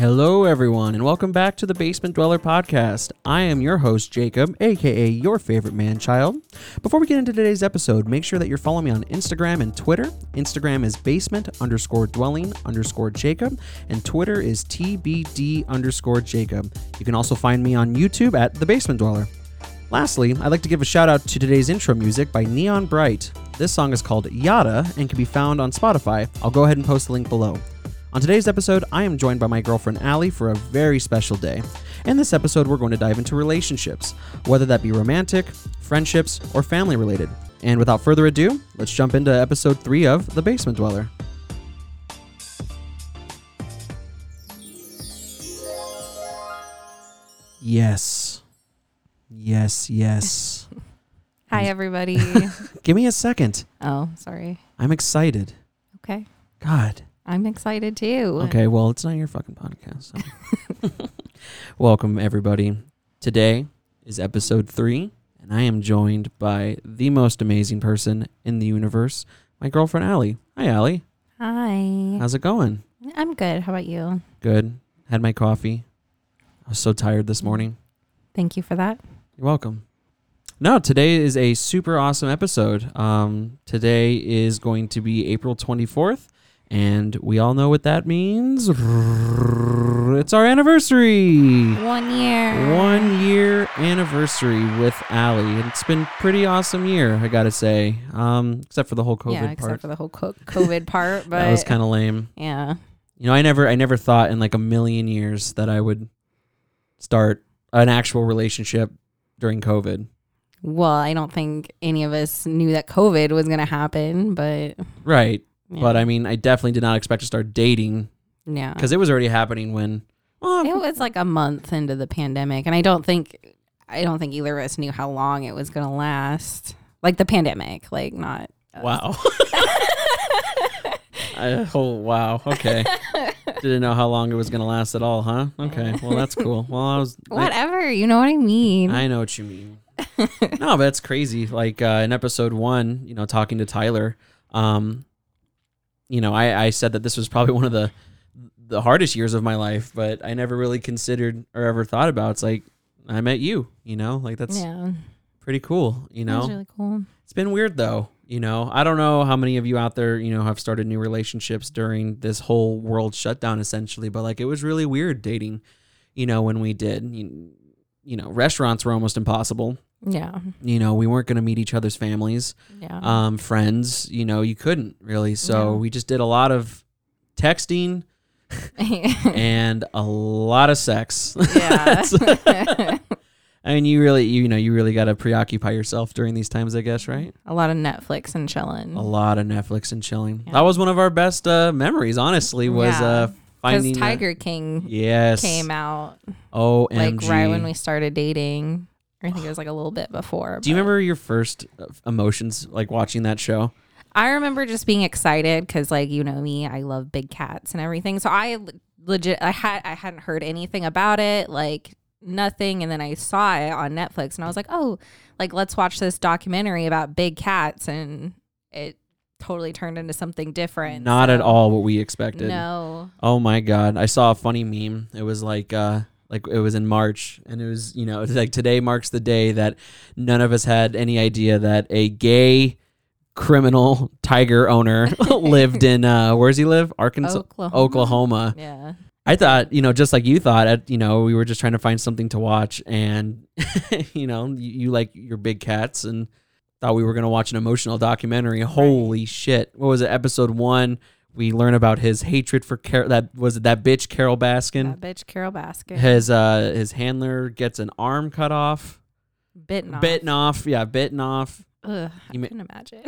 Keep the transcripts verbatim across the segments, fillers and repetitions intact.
Hello, everyone, and welcome back to the Basement Dweller Podcast. I am your host, Jacob, a k a your favorite man-child. Before we get into today's episode, make sure that you're following me on Instagram and Twitter. Instagram is basement underscore dwelling underscore Jacob, and Twitter is tbd underscore Jacob. You can also find me on YouTube at The Basement Dweller. Lastly, I'd like to give a shout-out to today's intro music by Neon Bright. This song is called Yada and can be found on Spotify. I'll go ahead and post the link below. On today's episode, I am joined by my girlfriend Ali for a very special day. In this episode, we're going to dive into relationships, whether that be romantic, friendships, or family related. And without further ado, let's jump into episode three of The Basement Dweller. Yes. Yes, yes. Hi, everybody. Give me a second. Oh, sorry. I'm excited. Okay. God. I'm excited too. Okay, well, it's not your fucking podcast. So. Welcome, everybody. Today is episode three, and I am joined by the most amazing person in the universe, my girlfriend, Ali. Hi, Ali. Hi. How's it going? I'm good. How about you? Good. Had my coffee. I was so tired this morning. Thank you for that. You're welcome. No, today is a super awesome episode. Um, today is going to be April twenty-fourth. And we all know what that means. It's our anniversary. One year. One year anniversary with Ali. It's been pretty awesome year, I got to say. Um, except for the whole COVID yeah, part. Yeah, except for the whole co- COVID part. But that was kind of lame. Yeah. You know, I never I never thought in like a million years that I would start an actual relationship during COVID. Well, I don't think any of us knew that COVID was going to happen, but... Right. Yeah. But I mean, I definitely did not expect to start dating. Yeah. Because it was already happening when well, it was like a month into the pandemic. And I don't think I don't think either of us knew how long it was going to last. Like the pandemic, like not. Us. Wow. I, oh, wow. Okay. Didn't know how long it was going to last at all, huh? Okay. Well, that's cool. Well, I was. Whatever. I, you know what I mean? I know what you mean. No, but it's crazy. Like uh, in episode one, you know, talking to Tyler, um, You know, I, I said that this was probably one of the the hardest years of my life, but I never really considered or ever thought about. It's like, I met you, you know, like that's yeah. pretty cool, you know. That's really cool. It's been weird, though, you know. I don't know how many of you out there, you know, have started new relationships during this whole world shutdown, essentially. But, like, it was really weird dating, you know, when we did. You, you know, restaurants were almost impossible. Yeah. You know, we weren't going to meet each other's families, yeah. um, friends, you know, you couldn't really. So yeah. we just did a lot of texting and a lot of sex. Yeah. I mean, you really, you know, you really got to preoccupy yourself during these times, I guess, right? A lot of Netflix and chilling. A lot of Netflix and chilling. Yeah. That was one of our best uh, memories, honestly, was yeah. uh, finding... Because Tiger that- King yes. came out. O M G. Like right when we started dating. I think it was like a little bit before. Do you remember your first emotions like watching that show? I remember just being excited because, like, you know me, I love big cats and everything. So I legit, I had, I hadn't heard anything about it, like nothing. And then I saw it on Netflix, and I was like, oh, like let's watch this documentary about big cats, and it totally turned into something different. Not so. At all what we expected. No. Oh my God! I saw a funny meme. It was like. uh Like it was in March, and it was, you know, it's like today marks the day that none of us had any idea that a gay criminal tiger owner lived in, uh, where does he live? Arkansas, Oklahoma. Oklahoma. Yeah. I thought, you know, just like you thought, you know, we were just trying to find something to watch, and, you know, you, you like your big cats and thought we were going to watch an emotional documentary. Right. Holy shit. What was it? Episode one. We learn about his hatred for Car- that was it that bitch Carole Baskin. That bitch Carole Baskin. His uh his handler gets an arm cut off, bitten off. bitten off. Yeah, bitten off. Ugh, you I ma- can imagine.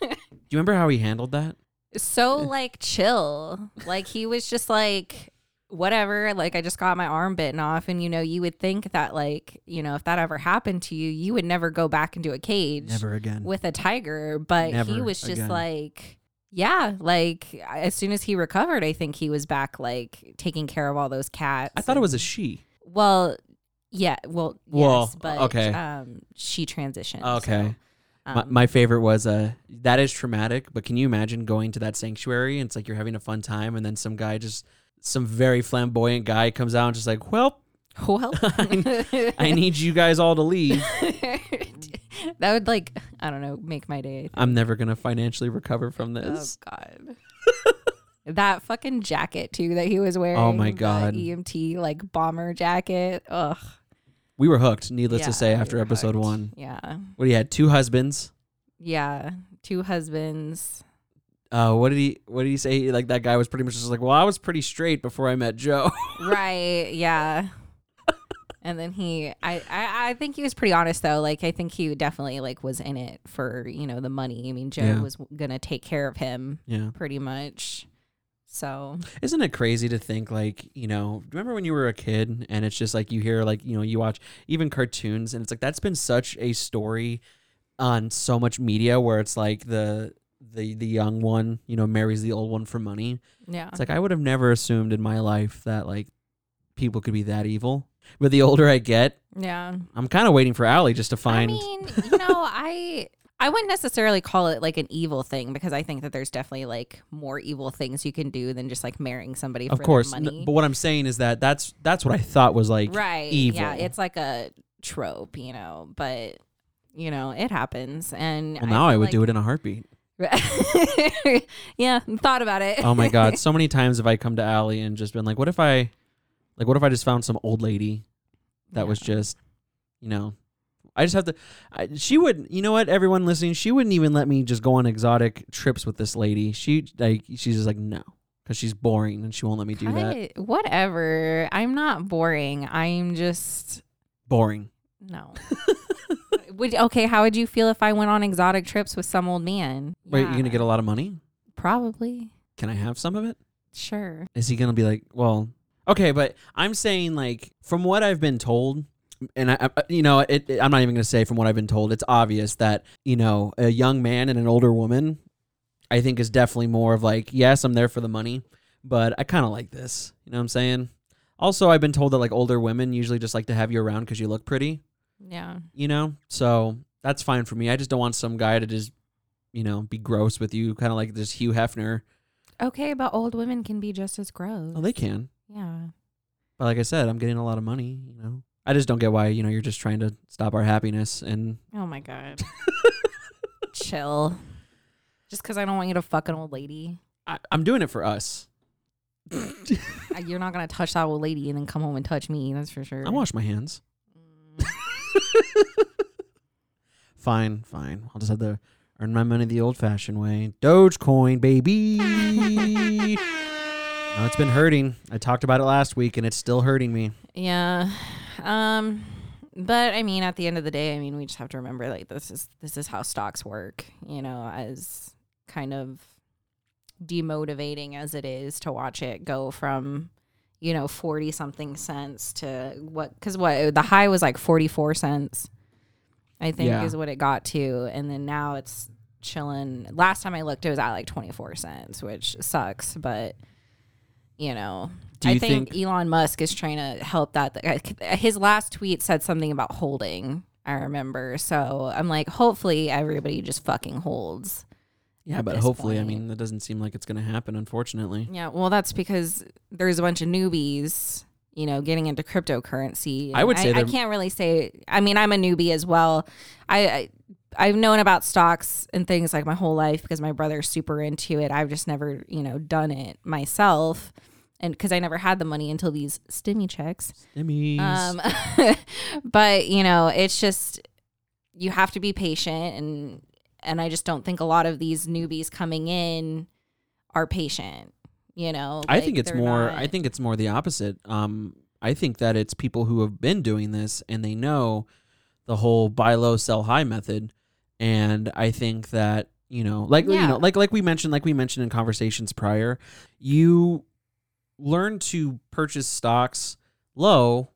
Do you remember how he handled that? So like chill, like he was just like whatever, like I just got my arm bitten off. And, you know, you would think that, like, you know, if that ever happened to you, you would never go back into a cage never again with a tiger. But never he was just again. like, yeah, like as soon as he recovered, I think he was back, like taking care of all those cats. I thought and, it was a she. Well, yeah, well, well yes, but okay. um, she transitioned. Okay. So. My, my favorite was, uh, that is traumatic, but can you imagine going to that sanctuary and it's like you're having a fun time and then some guy just, some very flamboyant guy comes out and just like, well, well. I, I need you guys all to leave. That would like, I don't know, make my day. I'm never going to financially recover from this. Oh, God. That fucking jacket, too, that he was wearing. Oh, my God. The E M T, like, bomber jacket. Ugh. We were hooked, needless yeah, to say, after we episode hooked. one. Yeah. What he had? Two husbands. Yeah. Two husbands. Uh, what did he what did he say? Like that guy was pretty much just like, well, I was pretty straight before I met Joe. Right, yeah. And then he I, I, I think he was pretty honest though. Like I think he definitely like was in it for, you know, the money. I mean, Joe yeah. was gonna take care of him yeah. pretty much. So isn't it crazy to think like, you know, remember when you were a kid and it's just like you hear like, you know, you watch even cartoons and it's like that's been such a story on so much media where it's like the the the young one, you know, marries the old one for money. Yeah. It's like I would have never assumed in my life that like people could be that evil. But the older I get, yeah, I'm kind of waiting for Ali just to find. I mean, you know, I. I wouldn't necessarily call it like an evil thing because I think that there's definitely like more evil things you can do than just like marrying somebody for their money. Of course, n- but what I'm saying is that that's that's what I thought was like right. evil. Yeah, it's like a trope, you know, but you know, it happens. And well, now I, I would like... do it in a heartbeat. Yeah, thought about it. Oh my God, so many times have I come to Ali and just been like, what if I like what if I just found some old lady that yeah. was just, you know, I just have to, I, she would, you know what, everyone listening, she wouldn't even let me just go on exotic trips with this lady. She, like, she's just like, no, because she's boring and she won't let me do I, that. Whatever. I'm not boring. I'm just. Boring. No. would Okay, how would you feel if I went on exotic trips with some old man? Wait, yeah. You're going to get a lot of money? Probably. Can I have some of it? Sure. Is he going to be like, well, okay, but I'm saying like, from what I've been told. And, I, you know, it, it, I'm not even going to say from what I've been told. It's obvious that, you know, a young man and an older woman, I think is definitely more of like, yes, I'm there for the money, but I kind of like this. You know what I'm saying? Also, I've been told that like older women usually just like to have you around because you look pretty. Yeah. You know, so that's fine for me. I just don't want some guy to just, you know, be gross with you. Kind of like this Hugh Hefner. Okay, but old women can be just as gross. Oh, they can. Yeah. But like I said, I'm getting a lot of money, you know. I just don't get why, you know, you're just trying to stop our happiness and... Oh, my God. Chill. Just because I don't want you to fuck an old lady. I, I'm doing it for us. You're not going to touch that old lady and then come home and touch me. That's for sure. I wash my hands. Mm. Fine, fine. I'll just have to earn my money the old-fashioned way. Dogecoin, baby. No, it's been hurting. I talked about it last week, and it's still hurting me. Yeah, um, but I mean, at the end of the day, I mean, we just have to remember, like, this is this is how stocks work. You know, as kind of demotivating as it is to watch it go from, you know, forty something cents to what? Because what the high was like forty four cents, I think, yeah. is what it got to, and then now it's chilling. Last time I looked, it was at like twenty four cents, which sucks, but. You know, you I think, think Elon Musk is trying to help that. His last tweet said something about holding, I remember. So I'm like, hopefully everybody just fucking holds. Yeah, but hopefully, point. I mean, that doesn't seem like it's going to happen, unfortunately. Yeah, well, that's because there's a bunch of newbies, you know, getting into cryptocurrency. I would say I, I can't really say. I mean, I'm a newbie as well. I, I I've known about stocks and things like my whole life because my brother's super into it. I've just never, you know, done it myself. And because I never had the money until these stimmy checks. Stimmies. Um, but, you know, it's just you have to be patient. And and I just don't think a lot of these newbies coming in are patient. You know, I like think it's more not... I think it's more the opposite. Um, I think that it's people who have been doing this and they know the whole buy low, sell high method. And I think that, you know, like, yeah. you know, like, like we mentioned, like we mentioned in conversations prior, you learn to purchase stocks low,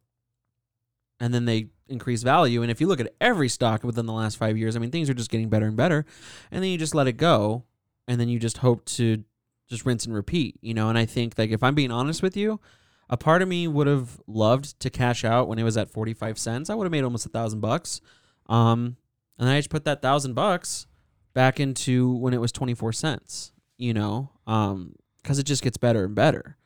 and then they increase value. And if you look at every stock within the last five years, I mean, things are just getting better and better. And then you just let it go, and then you just hope to just rinse and repeat, you know? And I think, like, if I'm being honest with you, a part of me would have loved to cash out when it was at forty-five cents. I would have made almost a thousand bucks. Um, and I just put that thousand bucks back into when it was twenty-four cents, you know, um, cause it just gets better and better.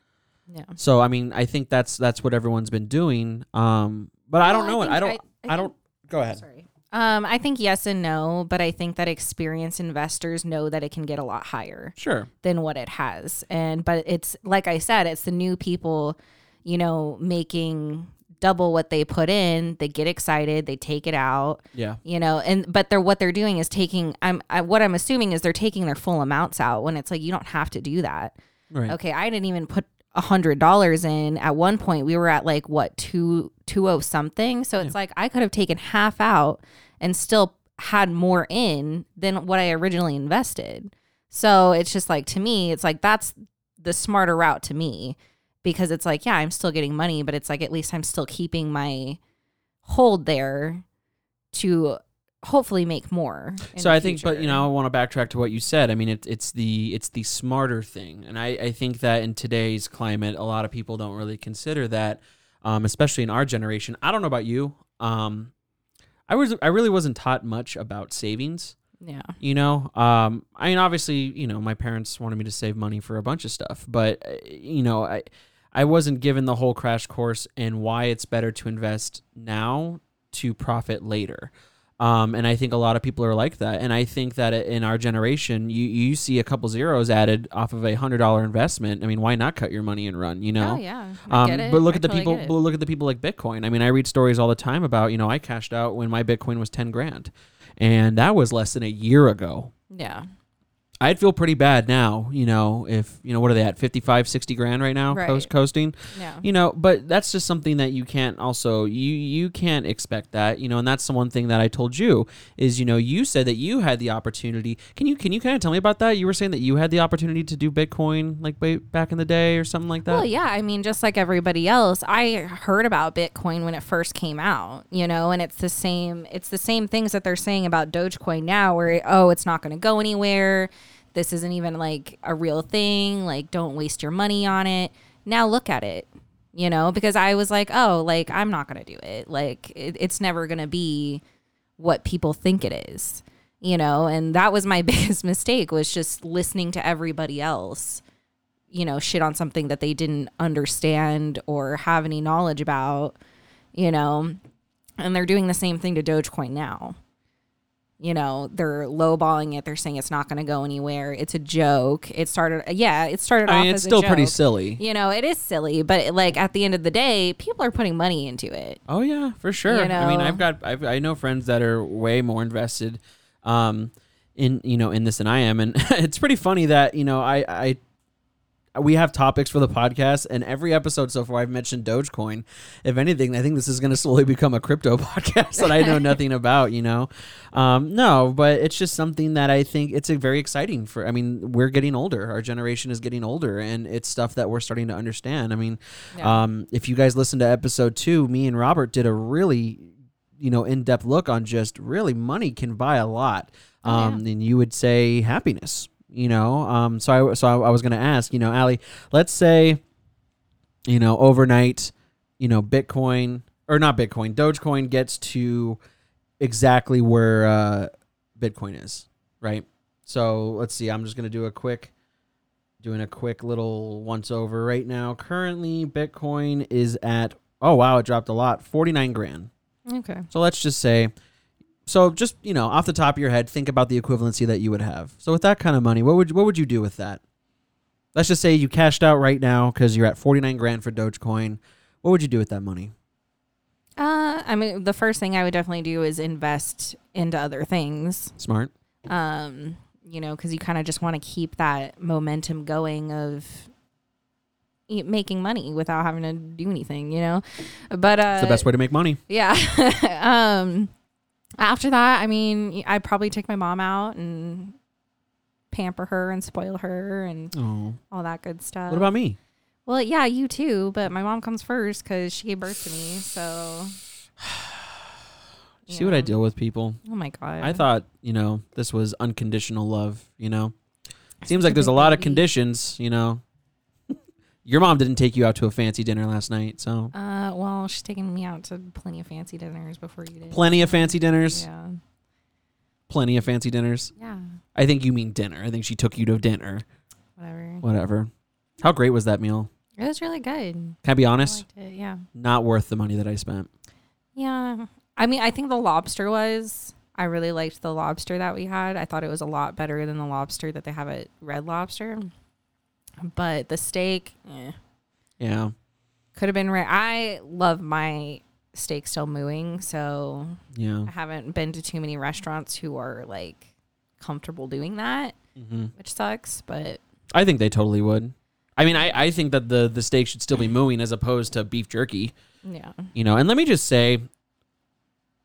Yeah. So, I mean, I think that's, that's what everyone's been doing. Um, but I don't well, know. I, I don't, I, I, think, I don't go ahead. Sorry. Um, I think yes and no, but I think that experienced investors know that it can get a lot higher sure. than what it has. And, but it's, like I said, it's the new people, you know, making double what they put in. They get excited, they take it out. Yeah. You know, and, but they're, what they're doing is taking, I'm, I, what I'm assuming is they're taking their full amounts out when it's like, you don't have to do that. Right. Okay. I didn't even put a hundred dollars in at one point. We were at like what, two, two oh something. So it's yeah. like, I could have taken half out and still had more in than what I originally invested. So it's just like, to me, it's like, that's the smarter route to me. Because it's like, yeah, I'm still getting money, but it's like, at least I'm still keeping my hold there to hopefully make more. So I think, but you know, I want to backtrack to what you said. I mean, it's it's the it's the smarter thing, and I, I think that in today's climate, a lot of people don't really consider that, um, especially in our generation. I don't know about you, um, I was I really wasn't taught much about savings. Yeah. You know, um, I mean, obviously, you know, my parents wanted me to save money for a bunch of stuff, but you know, I. I wasn't given the whole crash course in why it's better to invest now to profit later. Um, and I think a lot of people are like that. And I think that in our generation, you, you see a couple zeros added off of a hundred dollar investment. I mean, why not cut your money and run, you know? Oh, yeah. I um, get it. But look I at the totally people, look at the people like Bitcoin. I mean, I read stories all the time about, you know, I cashed out when my Bitcoin was ten grand, and that was less than a year ago. Yeah. I'd feel pretty bad now, you know, if, you know, what are they at, fifty-five, sixty grand right now, right. Coast, coasting? Yeah. You know, but that's just something that you can't also, you you can't expect that, you know, and that's the one thing that I told you is, you know, you said that you had the opportunity. Can you can you kind of tell me about that? You were saying that you had the opportunity to do Bitcoin like way back in the day or something like that? Well, yeah, I mean, just like everybody else, I heard about Bitcoin when it first came out, you know, and it's the same, it's the same things that they're saying about Dogecoin now where, oh, it's not going to go anywhere. This isn't even like a real thing. Like, don't waste your money on it. Now look at it, you know, because I was like, oh, like, I'm not going to do it. Like, it, it's never going to be what people think it is, you know? And that was my biggest mistake, was just listening to everybody else, you know, shit on something that they didn't understand or have any knowledge about, you know, and they're doing the same thing to Dogecoin now. You know, they're lowballing it. They're saying it's not going to go anywhere. It's a joke. It started, yeah, it started I mean, off as a joke. It's still pretty silly. You know, it is silly, but like at the end of the day, people are putting money into it. Oh yeah, for sure. You know? I mean, I've got, I've, I know friends that are way more invested, um, in you know, in this than I am, and it's pretty funny that you know, I, I. We have topics for the podcast, and every episode so far I've mentioned Dogecoin. If anything, I think this is going to slowly become a crypto podcast that I know nothing about, you know? Um, no, but it's just something that I think it's a very exciting for, I mean, we're getting older. Our generation is getting older, and it's stuff that we're starting to understand. I mean, yeah. um, if you guys listen to episode two, me and Robert did a really, you know, in-depth look on just really money can buy a lot. Um, yeah. And you would say happiness. You know, um, so I, so I, I was going to ask, you know, Ali, let's say, you know, overnight, you know, Bitcoin or not Bitcoin, Dogecoin gets to exactly where uh, Bitcoin is, right? So let's see, I'm just going to do a quick, doing a quick little once over right now. Currently, Bitcoin is at, oh, wow, it dropped a lot, forty-nine grand. Okay. So let's just say. So just, you know, off the top of your head, think about the equivalency that you would have. So with that kind of money, what would what would you do with that? Let's just say you cashed out right now because you're at forty-nine grand for Dogecoin. What would you do with that money? Uh, I mean, the first thing I would definitely do is invest into other things. Smart. Um, you know, because you kind of just want to keep that momentum going of making money without having to do anything, you know. But uh, it's the best way to make money. Yeah. um. After that, I mean, I'd probably take my mom out and pamper her and spoil her and Aww. All that good stuff. What about me? Well, yeah, you too, but my mom comes first because she gave birth to me, so... See yeah. what I deal with, people. Oh, my God. I thought, you know, this was unconditional love, you know? Seems like there's a lot of conditions, you know? Your mom didn't take you out to a fancy dinner last night, so... Uh, well, she's taken me out to plenty of fancy dinners before you did. Plenty of fancy dinners? Yeah. Plenty of fancy dinners? Yeah. I think you mean dinner. I think she took you to dinner. Whatever. Whatever. How great was that meal? It was really good. Can I be honest? I liked it, yeah. Not worth the money that I spent. Yeah. I mean, I think the lobster was. I really liked the lobster that we had. I thought it was a lot better than the lobster that they have at Red Lobster. But the steak, eh. Yeah. Could have been right. I love my steak still mooing, so yeah. I haven't been to too many restaurants who are, like, comfortable doing that, mm-hmm. which sucks, but. I think they totally would. I mean, I, I think that the, the steak should still be mooing as opposed to beef jerky. Yeah. You know, and let me just say,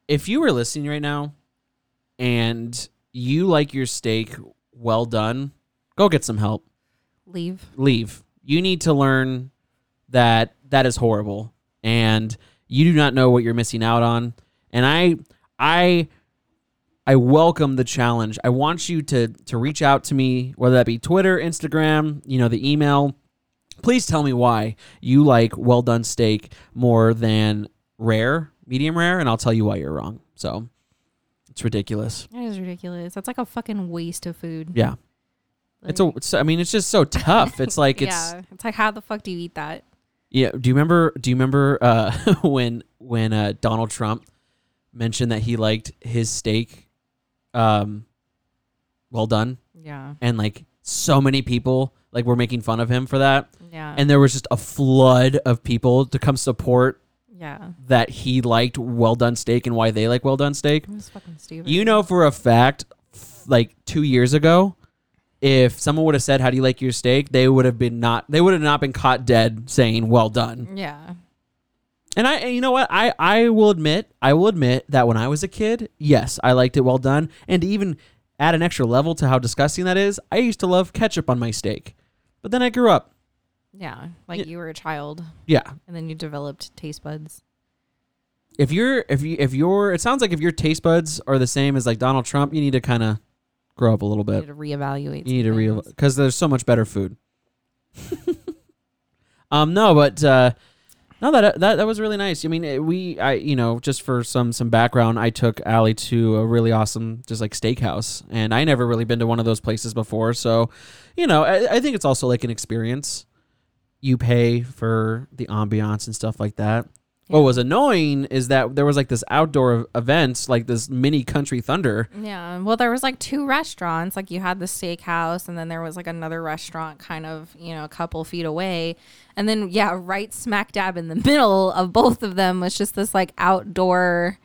if you were listening right now and you like your steak well done, go get some help. Leave. Leave. You need to learn that that is horrible and you do not know what you're missing out on. And I I I welcome the challenge. I want you to to reach out to me, whether that be Twitter, Instagram, you know, the email. Please tell me why you like well done steak more than rare, medium rare, and I'll tell you why you're wrong. So it's ridiculous. It is ridiculous. That's like a fucking waste of food. Yeah. Like, it's a, it's, I mean, it's just so tough. It's like, it's, yeah. It's like, how the fuck do you eat that? Yeah. Do you remember, do you remember, uh, when, when, uh, Donald Trump mentioned that he liked his steak, um, well done. Yeah. And like so many people like were making fun of him for that. Yeah. And there was just a flood of people to come support Yeah. that he liked well done steak and why they like well done steak. That's fucking stupid. You know for a fact, like two years ago, if someone would have said, "How do you like your steak?" they would have been not. They would have not been caught dead saying, "Well done." Yeah. And I, and you know what? I, I will admit, I will admit that when I was a kid, yes, I liked it well done. And to even add an extra level to how disgusting that is, I used to love ketchup on my steak. But then I grew up. Yeah, like you were a child. Yeah, and then you developed taste buds. If you're, if you, if you're, it sounds like if your taste buds are the same as like Donald Trump, you need to kind of grow up a little bit. You need to reevaluate. You need to re because there's so much better food. um, no, but uh, no, that that that was really nice. I mean, we, I, you know, just for some some background, I took Ali to a really awesome, just like steakhouse, and I never really been to one of those places before, so you know, I, I think it's also like an experience. You pay for the ambiance and stuff like that. Yeah. What was annoying is that there was like this outdoor event, like this mini Country Thunder. Yeah. Well, there was like two restaurants. Like you had the steakhouse and then there was like another restaurant kind of, you know, a couple feet away. And then, yeah, right smack dab in the middle of both of them was just this like outdoor,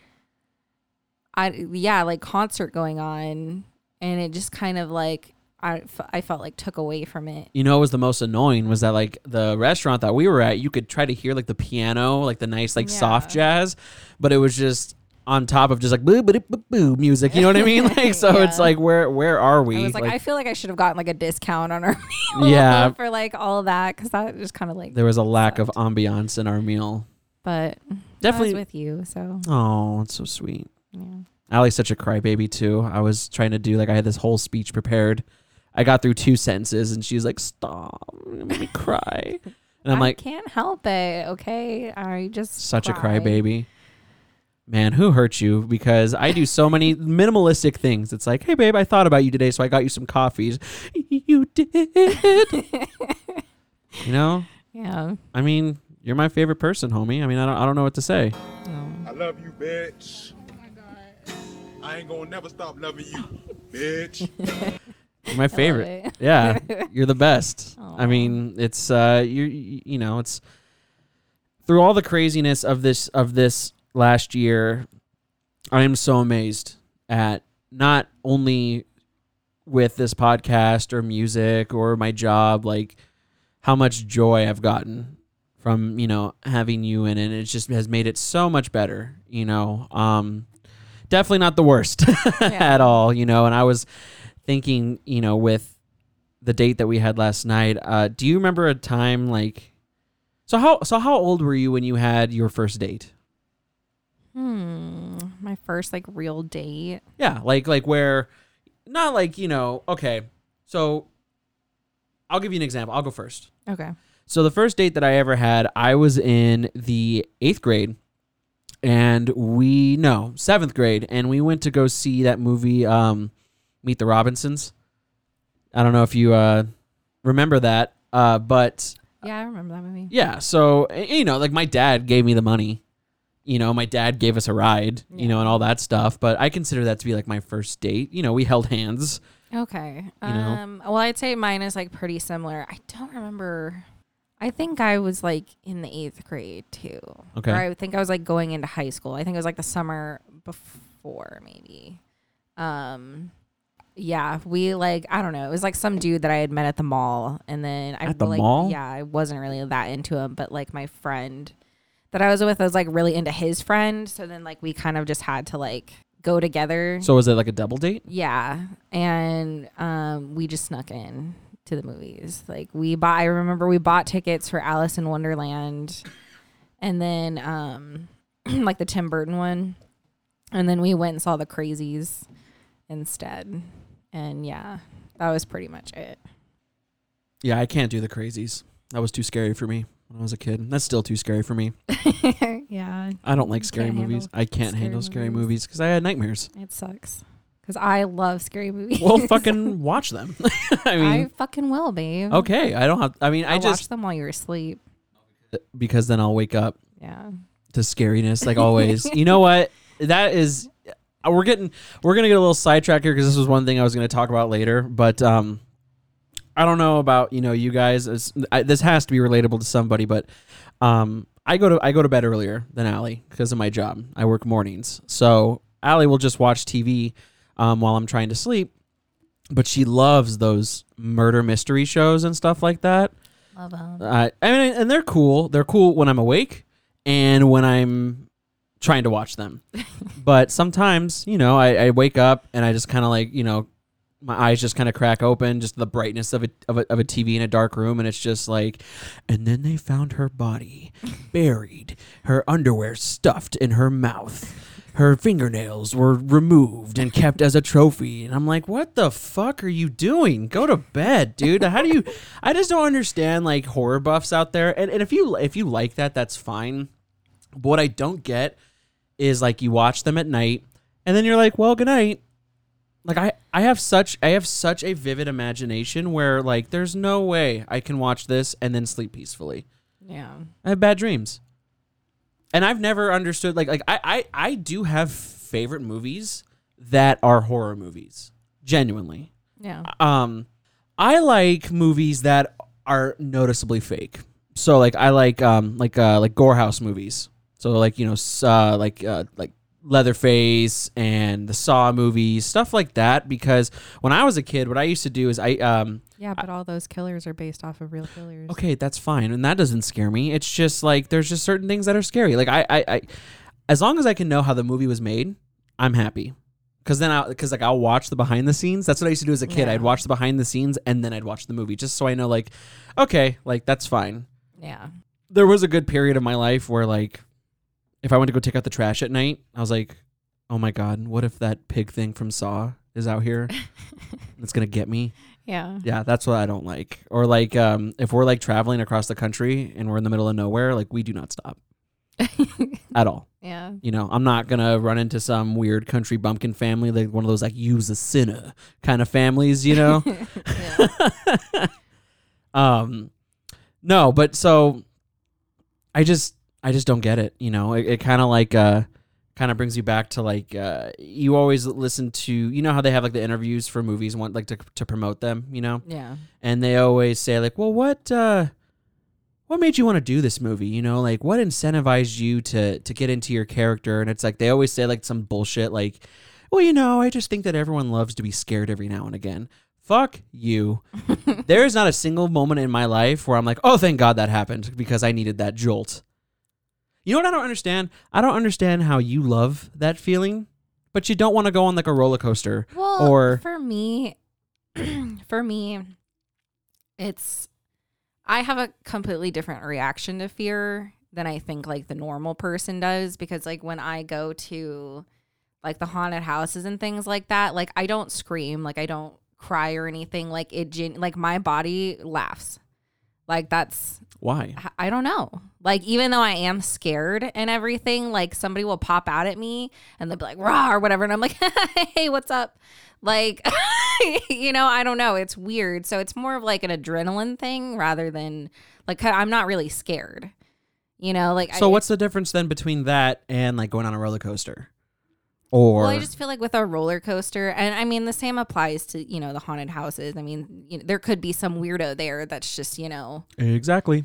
I, yeah, like concert going on. And it just kind of like, I, f- I felt like took away from it. You know what was the most annoying was that like the restaurant that we were at, you could try to hear like the piano, like the nice like yeah. soft jazz, but it was just on top of just like boo boo boo boo music. You know what I mean? Like so yeah. It's like where where are we? I was like, like I feel like I should have gotten like a discount on our meal yeah. for like all that because that just kind of like there was a lack sucked. Of ambiance in our meal. But definitely I was with you. So oh, it's so sweet. Yeah, Allie's such a crybaby too. I was trying to do like I had this whole speech prepared. I got through two sentences and she's like, stop, make me cry. And I'm I like, I can't help it. Okay. I just such cry. A crybaby. Man, who hurt you? Because I do so many minimalistic things. It's like, hey, babe, I thought about you today, so I got you some coffees. You did. You know? Yeah. I mean, you're my favorite person, homie. I mean, I don't, I don't know what to say. Oh. I love you, bitch. Oh, my God. I ain't going to never stop loving you, bitch. You're my favorite. Yeah. You're the best. Aww. I mean, it's uh you you know, it's through all the craziness of this of this last year, I am so amazed at not only with this podcast or music or my job, like how much joy I've gotten from, you know, having you in it. It just has made it so much better, you know. Um definitely not the worst yeah. at all, you know, and I was thinking, you know, with the date that we had last night, uh, do you remember a time like So how so how old were you when you had your first date? Hmm, my first like real date. Yeah, like like where, not like, you know, okay. So I'll give you an example. I'll go first. Okay. So the first date that I ever had, I was in the eighth grade, and we no seventh grade, and we went to go see that movie, um, Meet the Robinsons. I don't know if you uh, remember that, uh, but yeah, I remember that movie. Yeah, so you know, like my dad gave me the money. You know, my dad gave us a ride, yeah. you know, and all that stuff. But I consider that to be like my first date. You know, we held hands. Okay. You know? Um, well, I'd say mine is like pretty similar. I don't remember. I think I was like in the eighth grade too. Okay. Or I think I was like going into high school. I think it was like the summer before maybe. Um, yeah, we like, I don't know. It was like some dude that I had met at the mall. And then I at the like, mall? Yeah, I wasn't really that into him. But like my friend that I was with, I was like really into his friend. So then like we kind of just had to like go together. So was it like a double date? Yeah. And um, we just snuck in to the movies. Like we bought, I remember we bought tickets for Alice in Wonderland and then um, like the Tim Burton one. And then we went and saw The Crazies instead. And yeah, that was pretty much it. Yeah, I can't do The Crazies. That was too scary for me. When I was a kid. That's still too scary for me. Yeah. I don't like scary movies. I can't scary handle scary movies because I had nightmares. It sucks. Because I love scary movies. Well, fucking watch them. I mean, I fucking will, babe. Okay. I don't have, I mean, I'll I just. watch them while you're asleep. Because then I'll wake up. Yeah. To scariness, like always. You know what? That is, we're getting, we're going to get a little sidetracked here because this was one thing I was going to talk about later. But, um, I don't know about, you know, you guys. I, this has to be relatable to somebody, but um, I go to I go to bed earlier than Allie because of my job. I work mornings, so Allie will just watch T V um, while I'm trying to sleep. But she loves those murder mystery shows and stuff like that. Love them. Uh, I mean, and they're cool. They're cool when I'm awake and when I'm trying to watch them. But sometimes, you know, I, I wake up and I just kind of like, you know. My eyes just kind of crack open, just the brightness of a, of a of a T V in a dark room, and it's just like, and then they found her body buried, her underwear stuffed in her mouth, her fingernails were removed and kept as a trophy, and I'm like, what the fuck are you doing? Go to bed, dude. How do you? I just don't understand like horror buffs out there, and and if you if you like that, that's fine. But what I don't get is like you watch them at night, and then you're like, well, good night. Like I, I have such I have such a vivid imagination where like there's no way I can watch this and then sleep peacefully. Yeah. I have bad dreams. And I've never understood like like I, I, I do have favorite movies that are horror movies. Genuinely. Yeah. Um I like movies that are noticeably fake. So like I like um like uh like Gorehouse movies. So like, you know, uh, like uh, like Leatherface and the Saw movies, stuff like that, because when I was a kid, what I used to do is I... um Yeah, but I, all those killers are based off of real killers. Okay, that's fine, and that doesn't scare me. It's just like, there's just certain things that are scary. Like, I... I, I as long as I can know how the movie was made, I'm happy. Because then I... Because, like, I'll watch the behind the scenes. That's what I used to do as a kid. Yeah. I'd watch the behind the scenes, and then I'd watch the movie, just so I know, like, okay, like, that's fine. Yeah. There was a good period of my life where, like... If I went to go take out the trash at night, I was like, oh my God, what if that pig thing from Saw is out here? It's going to get me. Yeah. Yeah, that's what I don't like. Or like um, if we're like traveling across the country and we're in the middle of nowhere, like we do not stop at all. Yeah. You know, I'm not going to run into some weird country bumpkin family, like one of those like use a sinner kind of families, you know? um, No, but so I just... I just don't get it, you know. It, it kind of like, uh, kind of brings you back to like, uh, you always listen to, you know how they have like the interviews for movies, want like to to promote them, you know. Yeah. And they always say like, well, what, uh, what made you want to do this movie? You know, like what incentivized you to to get into your character? And it's like they always say like some bullshit like, well, you know, I just think that everyone loves to be scared every now and again. Fuck you. There is not a single moment in my life where I'm like, oh, thank God that happened because I needed that jolt. You know what I don't understand? I don't understand how you love that feeling, but you don't want to go on like a roller coaster. Well, or for me, for me, it's I have a completely different reaction to fear than I think like the normal person does, because like when I go to like the haunted houses and things like that, like I don't scream, like I don't cry or anything. Like it, gen- like my body laughs. Like that's why I don't know. Like even though I am scared and everything, like somebody will pop out at me and they'll be like rah or whatever, and I'm like, hey, what's up? Like, you know, I don't know. It's weird. So it's more of like an adrenaline thing rather than like I'm not really scared. You know, like so. I, what's the difference then between that and like going on a roller coaster? Or well, I just feel like with a roller coaster, and I mean, the same applies to, you know, the haunted houses. I mean, you know, there could be some weirdo there that's just, you know, exactly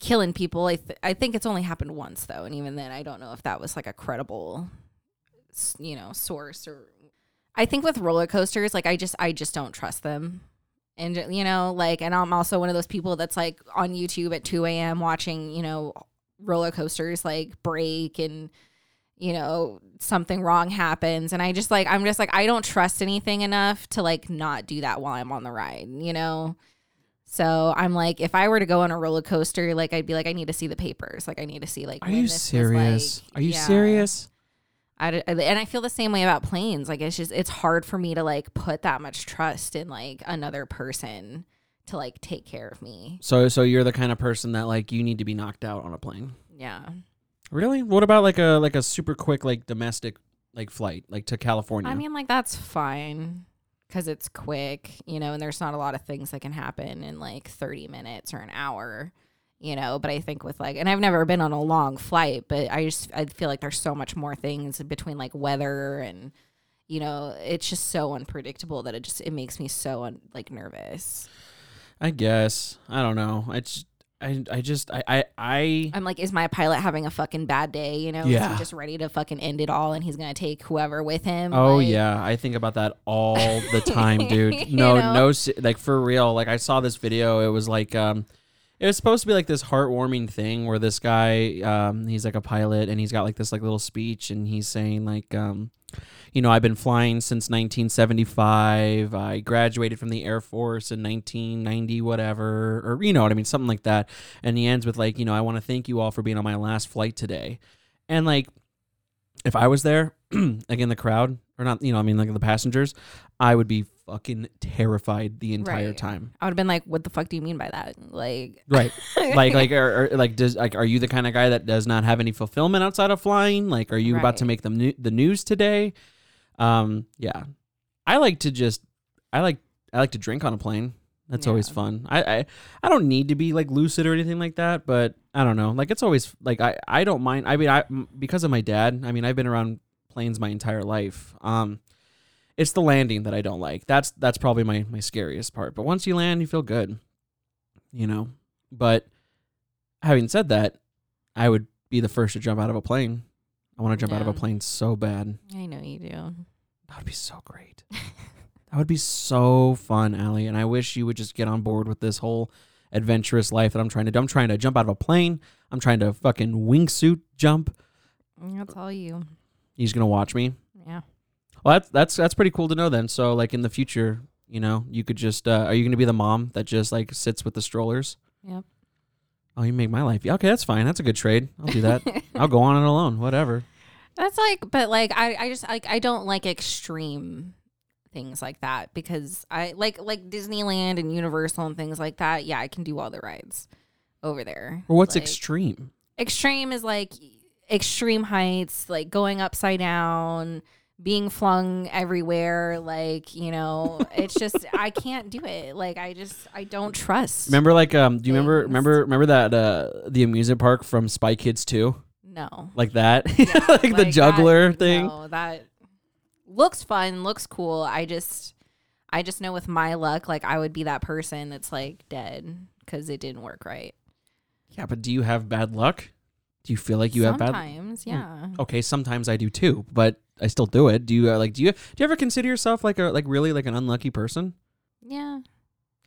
killing people. I th- I think it's only happened once, though. And even then, I don't know if that was like a credible, you know, source. Or I think with roller coasters, like I just I just don't trust them. And, you know, like, and I'm also one of those people that's like on YouTube at two a.m. watching, you know, roller coasters like break and, you know, something wrong happens. And I just like, I'm just like, I don't trust anything enough to like not do that while I'm on the ride, you know? So I'm like, if I were to go on a roller coaster, like I'd be like, I need to see the papers. Like I need to see like, are you serious? Like, are you yeah. serious? I, I, and I feel the same way about planes. Like it's just, it's hard for me to like put that much trust in like another person to like take care of me. So, so you're the kind of person that like, you need to be knocked out on a plane. Yeah. Really? What about like a like a super quick like domestic like flight like to California? I mean, like that's fine because it's quick, you know, and there's not a lot of things that can happen in like thirty minutes or an hour, you know. But I think with like, and I've never been on a long flight, but I just I feel like there's so much more things between like weather and, you know, it's just so unpredictable that it just it makes me so un, like nervous. I guess I don't know. It's I I just I, I I I'm like, is my pilot having a fucking bad day? You know, yeah. Is he just ready to fucking end it all, and he's gonna take whoever with him? Oh like, yeah, I think about that all the time, dude. No, you know? no, like for real. Like I saw this video. It was like, um, it was supposed to be like this heartwarming thing where this guy, um, he's like a pilot, and he's got like this like little speech, and he's saying like, um, you know, I've been flying since nineteen seventy-five. I graduated from the Air Force in nineteen ninety, whatever, or you know what I mean, something like that. And he ends with like, you know, I want to thank you all for being on my last flight today. And like, if I was there, like in the crowd or not, you know, I mean, like the passengers, I would be fucking terrified the entire right. time. I would have been like, what the fuck do you mean by that? Like, right. like, like, or, or, like, does like, are you the kind of guy that does not have any fulfillment outside of flying? Like, are you right. about to make the new, the news today? Um, yeah, I like to just, I like, I like to drink on a plane. That's yeah. always fun. I, I, I don't need to be like lucid or anything like that, but I don't know. Like, it's always like, I, I don't mind. I mean, I, because of my dad, I mean, I've been around planes my entire life. Um, It's the landing that I don't like. That's that's probably my, my scariest part. But once you land, you feel good, you know. But having said that, I would be the first to jump out of a plane. I want to jump yeah. out of a plane so bad. I know you do. That would be so great. That would be so fun, Allie. And I wish you would just get on board with this whole adventurous life that I'm trying to do. I'm trying to jump out of a plane. I'm trying to fucking wingsuit jump. That's all you. He's going to watch me. Yeah. Well, that's, that's that's pretty cool to know then. So, like, in the future, you know, you could just... Uh, are you going to be the mom that just, like, sits with the strollers? Yep. Oh, you make my life... Yeah, okay, that's fine. That's a good trade. I'll do that. I'll go on it alone. Whatever. That's, like... But, like, I, I just... like I don't like extreme things like that because I... Like, like Disneyland and Universal and things like that, yeah, I can do all the rides over there. Well, what's like, extreme? Extreme is, like, extreme heights, like, going upside down... being flung everywhere, like, you know, it's just I can't do it. Like I just I don't trust. Remember, like, um, do you things. remember remember remember that uh, the amusement park from Spy Kids two? No, like that, yeah, like, like the juggler that, thing. No, that looks fun, looks cool. I just I just know with my luck, like I would be that person that's like dead because it didn't work right. Yeah, but do you have bad luck? Do you feel like you sometimes, have bad? Sometimes, yeah. Hmm. Okay, sometimes I do too, but. I still do it. Do you uh, like? Do you do you ever consider yourself like a like really like an unlucky person? Yeah,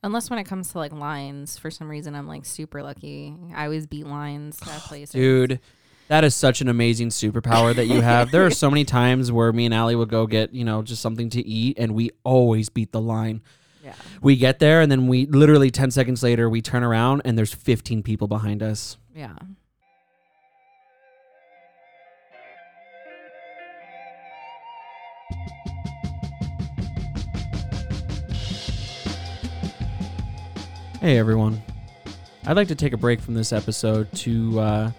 unless when it comes to like lines, for some reason I'm like super lucky. I always beat lines at places. Dude, that is such an amazing superpower that you have. There are so many times where me and Allie will go get you know just something to eat, and we always beat the line. Yeah. We get there, and then we literally ten seconds later, we turn around, and there's fifteen people behind us. Yeah. Hey, everyone. I'd like to take a break from this episode to uh,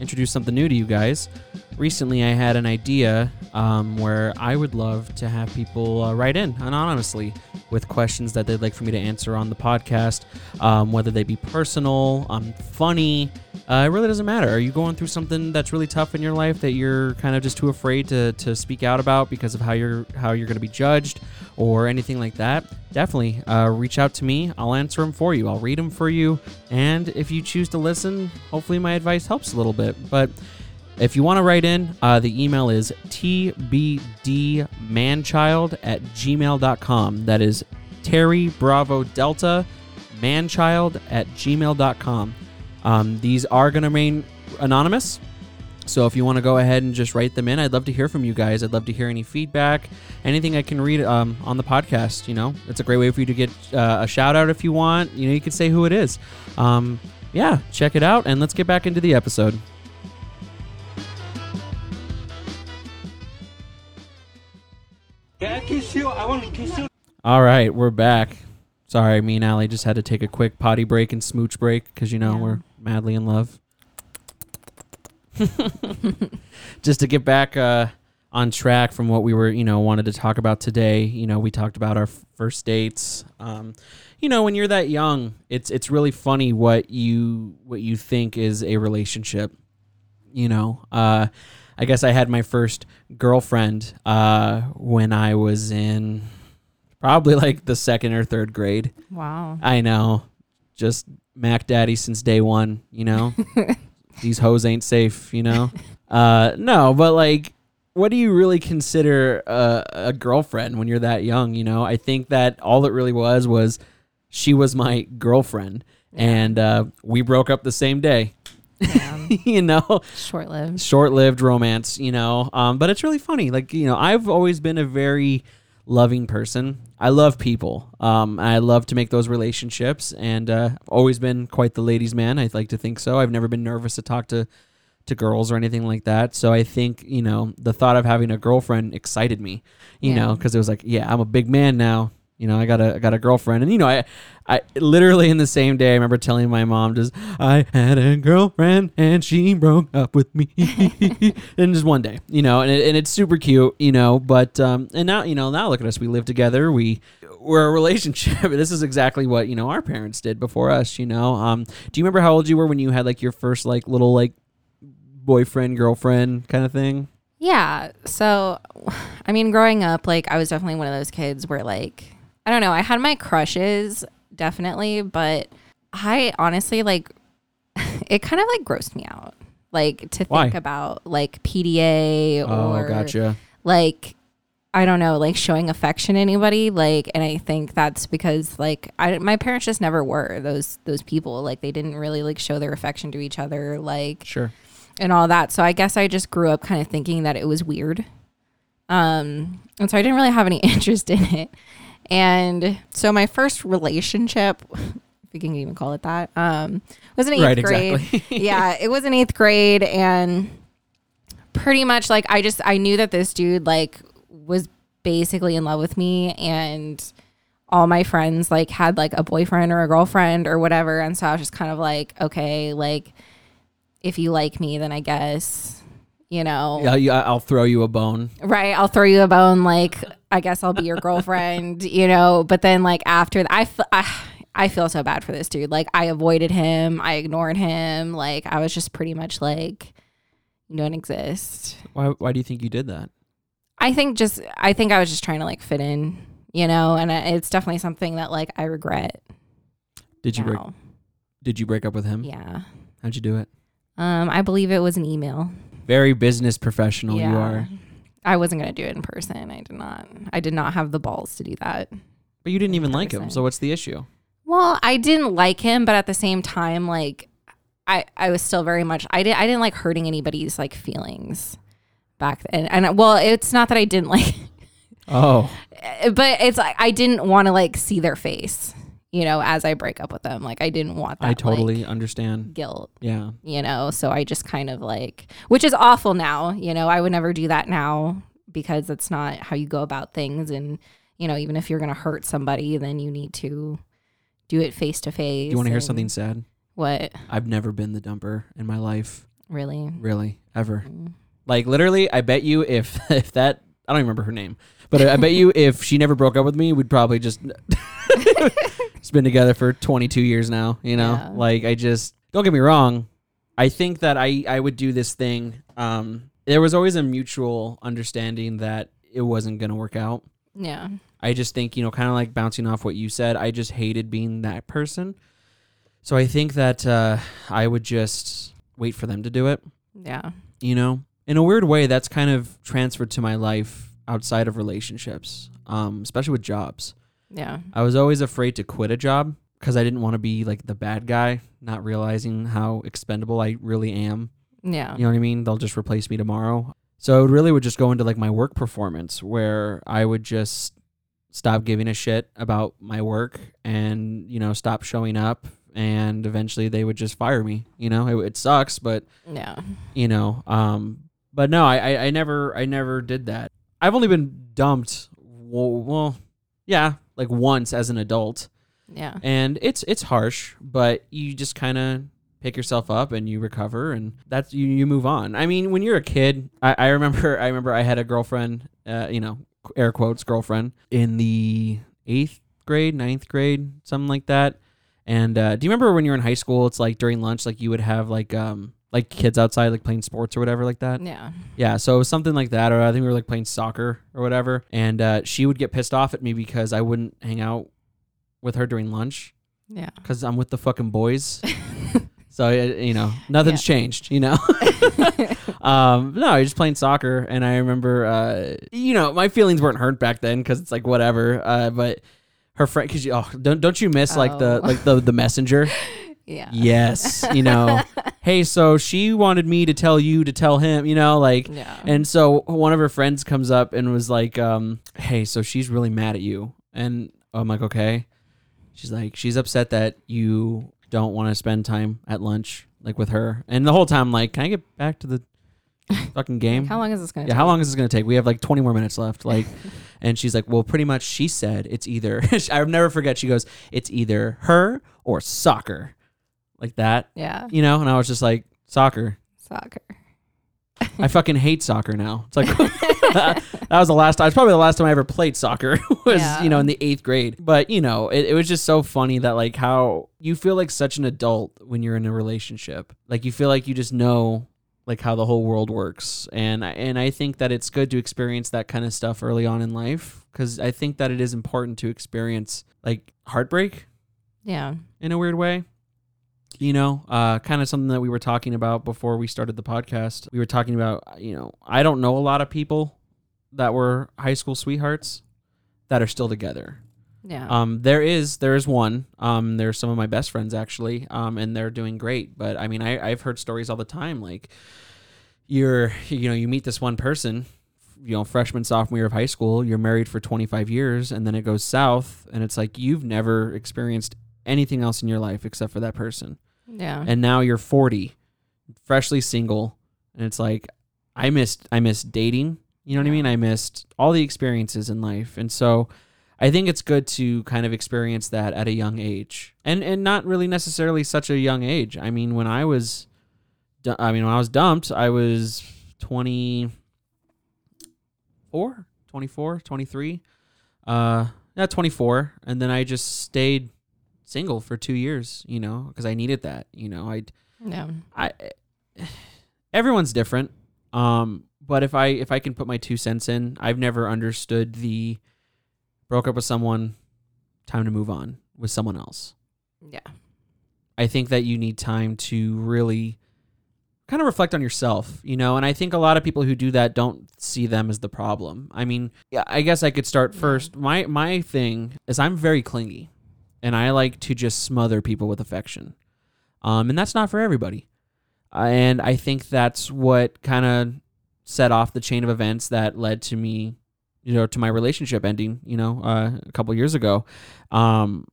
introduce something new to you guys. Recently, I had an idea um, where I would love to have people uh, write in anonymously with questions that they'd like for me to answer on the podcast, um, whether they be personal, um, funny. Uh, it really doesn't matter. Are you going through something that's really tough in your life that you're kind of just too afraid to, to speak out about because of how you're how you're going to be judged or anything like that? Definitely uh, reach out to me. I'll answer them for you. I'll read them for you. And if you choose to listen, hopefully my advice helps a little bit. But if you want to write in, uh, the email is t b d manchild at gmail dot com. That is Terry Bravo Delta manchild at gmail dot com. Um, these are going to remain anonymous. So if you want to go ahead and just write them in, I'd love to hear from you guys. I'd love to hear any feedback, anything I can read um, on the podcast. You know, it's a great way for you to get uh, a shout out if you want. You know, you can say who it is. Um, yeah, check it out, and let's get back into the episode. Can I kiss you? I want to kiss you. All right, we're back. Sorry, me and Ali just had to take a quick potty break and smooch break because, you know, yeah. we're madly in love. Just to get back uh, on track from what we were, you know, wanted to talk about today. You know, we talked about our first dates. Um, you know, when you're that young, it's it's really funny what you what you think is a relationship. You know, uh, I guess I had my first girlfriend uh, when I was in probably like the second or third grade. Wow. I know. Just Mac Daddy since day one, you know. These hoes ain't safe, you know? uh, no, but like, what do you really consider a, a girlfriend when you're that young, you know? I think that all it really was was she was my girlfriend, yeah. and uh, we broke up the same day. Yeah. You know? Short-lived. Short-lived romance, you know? Um, but it's really funny. Like, you know, I've always been a very loving person. I love people. Um, I love to make those relationships, and uh, I've always been quite the ladies' man. I'd like to think so. I've never been nervous to talk to, to girls or anything like that. So I think, you know, the thought of having a girlfriend excited me, you yeah. know, because it was like, yeah, I'm a big man now. You know, I got a I got a girlfriend, and you know, I, I literally in the same day, I remember telling my mom, just I had a girlfriend, and she broke up with me, and just one day, you know, and it, and it's super cute, you know, but um, and now you know, now look at us, we live together, we we're a relationship. This is exactly what you know our parents did before us, you know. Um, do you remember how old you were when you had like your first like little like boyfriend girlfriend kind of thing? Yeah, so I mean, growing up, like I was definitely one of those kids where like. I don't know. I had my crushes, definitely, but I honestly, like, it kind of, like, grossed me out, like, to Why? think about, like, P D A or, oh, gotcha. like, I don't know, like, showing affection to anybody, like, and I think that's because, like, I, my parents just never were those those people. Like, they didn't really, like, show their affection to each other, like, sure, and all that. So I guess I just grew up kind of thinking that it was weird, um, and so I didn't really have any interest in it. And so my first relationship, if you can even call it that, um, was in eighth right, grade. Exactly. Yeah, it was in eighth grade. And pretty much like I just I knew that this dude like was basically in love with me, and all my friends like had like a boyfriend or a girlfriend or whatever. And so I was just kind of like, OK, like if you like me, then I guess, you know, yeah, I'll throw you a bone. Right. I'll throw you a bone. Like, I guess I'll be your girlfriend, you know, but then like after that, I, f- I, I feel so bad for this dude. Like I avoided him. I ignored him. Like I was just pretty much like, you don't exist. Why, why do you think you did that? I think just, I think I was just trying to like fit in, you know, and it's definitely something that like I regret. Did you break, did you break up with him? Yeah. How'd you do it? Um, I believe it was an email. Very business professional yeah. you are. I wasn't going to do it in person. I did not. I did not have the balls to do that. But you didn't even like him. So what's the issue? Well, I didn't like him, but at the same time, like I, I was still very much, I didn't, I didn't like hurting anybody's like feelings back then. And, and well, it's not that I didn't like, Oh. But it's like, I didn't want to like see their face, you know, as I break up with them. Like I didn't want that. I totally like, understand. Guilt. Yeah. You know, so I just kind of like, which is awful now, you know, I would never do that now because it's not how you go about things. And, you know, even if you're going to hurt somebody, then you need to do it face to face. Do you want to hear something sad? What? I've never been the dumper in my life. Really? Really, ever. Mm. Like literally, I bet you if if that, I don't even remember her name, but I, I bet you if she never broke up with me, we'd probably just, it's been together for twenty-two years now, you know? Yeah. Like I just, don't get me wrong. I think that I, I would do this thing. Um, there was always a mutual understanding that it wasn't going to work out. Yeah. I just think, you know, kind of like bouncing off what you said, I just hated being that person. So I think that uh, I would just wait for them to do it. Yeah. You know, in a weird way, that's kind of transferred to my life outside of relationships, um, especially with jobs. Yeah. I was always afraid to quit a job because I didn't want to be like the bad guy, not realizing how expendable I really am. Yeah. You know what I mean? They'll just replace me tomorrow. So it really would just go into like my work performance where I would just stop giving a shit about my work and, you know, stop showing up, and eventually they would just fire me. You know, it, it sucks, but yeah, you know, um, but no, I, I, I never, I never did that. I've only been dumped. Well, well, yeah, like once as an adult. Yeah. And it's, it's harsh, but you just kind of pick yourself up and you recover, and that's, you, you move on. I mean, when you're a kid, I, I remember, I remember I had a girlfriend, uh, you know, air quotes girlfriend in the eighth grade, ninth grade, something like that. And uh, do you remember when you were in high school, it's like during lunch, like you would have like um like kids outside like playing sports or whatever like that? Yeah. Yeah. So it was something like that. Or I think we were like playing soccer or whatever. And uh, she would get pissed off at me because I wouldn't hang out with her during lunch. Yeah. Because I'm with the fucking boys. So, it, you know, nothing's yeah. changed, you know. um, no, you're just playing soccer. And I remember, uh, you know, my feelings weren't hurt back then because it's like whatever. Uh, but... Her friend, cause you, oh, don't don't you miss oh. like the like the the messenger? Yeah. Yes, you know. Hey, so she wanted me to tell you to tell him, you know, like. Yeah. And so one of her friends comes up and was like, um, "Hey, so she's really mad at you," and I'm like, "Okay." She's like, "She's upset that you don't want to spend time at lunch like with her," and the whole time, like, can I get back to the fucking game? Like, how long is this gonna? Yeah, take? how long is this gonna take? We have like twenty more minutes left, like. And she's like, well, pretty much she said it's either, I'll never forget, she goes, it's either her or soccer. Like that. Yeah. You know? And I was just like, soccer. Soccer. I fucking hate soccer now. It's like, that was the last time, it's probably the last time I ever played soccer was, yeah. you know, in the eighth grade. But, you know, it, it was just so funny that like how you feel like such an adult when you're in a relationship. Like you feel like you just know like how the whole world works. And I, and I think that it's good to experience that kind of stuff early on in life because I think that it is important to experience like heartbreak. Yeah. In a weird way. You know, uh, kind of something that we were talking about before we started the podcast. We were talking about, you know, I don't know a lot of people that were high school sweethearts that are still together. Yeah. Um, there is, there is one, um, they're some of my best friends actually. Um, and they're doing great, but I mean, I I've heard stories all the time. Like you're, you know, you meet this one person, you know, freshman, sophomore year of high school, you're married for twenty-five years and then it goes south and it's like, you've never experienced anything else in your life except for that person. Yeah. And now you're forty, freshly single. And it's like, I missed, I missed dating. You know what yeah. I mean? I missed all the experiences in life. And so I think it's good to kind of experience that at a young age, and and not really necessarily such a young age. I mean, when I was, I mean, when I was dumped, I was twenty-four, twenty-four, twenty-three, uh, yeah, twenty-four, and then I just stayed single for two years, you know, because I needed that, you know. I, no, I, everyone's different, um, but if I if I can put my two cents in, I've never understood the. Broke up with someone, time to move on with someone else. Yeah. I think that you need time to really kind of reflect on yourself, you know, and I think a lot of people who do that don't see them as the problem. I mean, yeah, I guess I could start first. My my thing is I'm very clingy and I like to just smother people with affection. Um, and that's not for everybody. Uh, and I think that's what kind of set off the chain of events that led to me you know, to my relationship ending, you know, uh, a couple years ago. Um,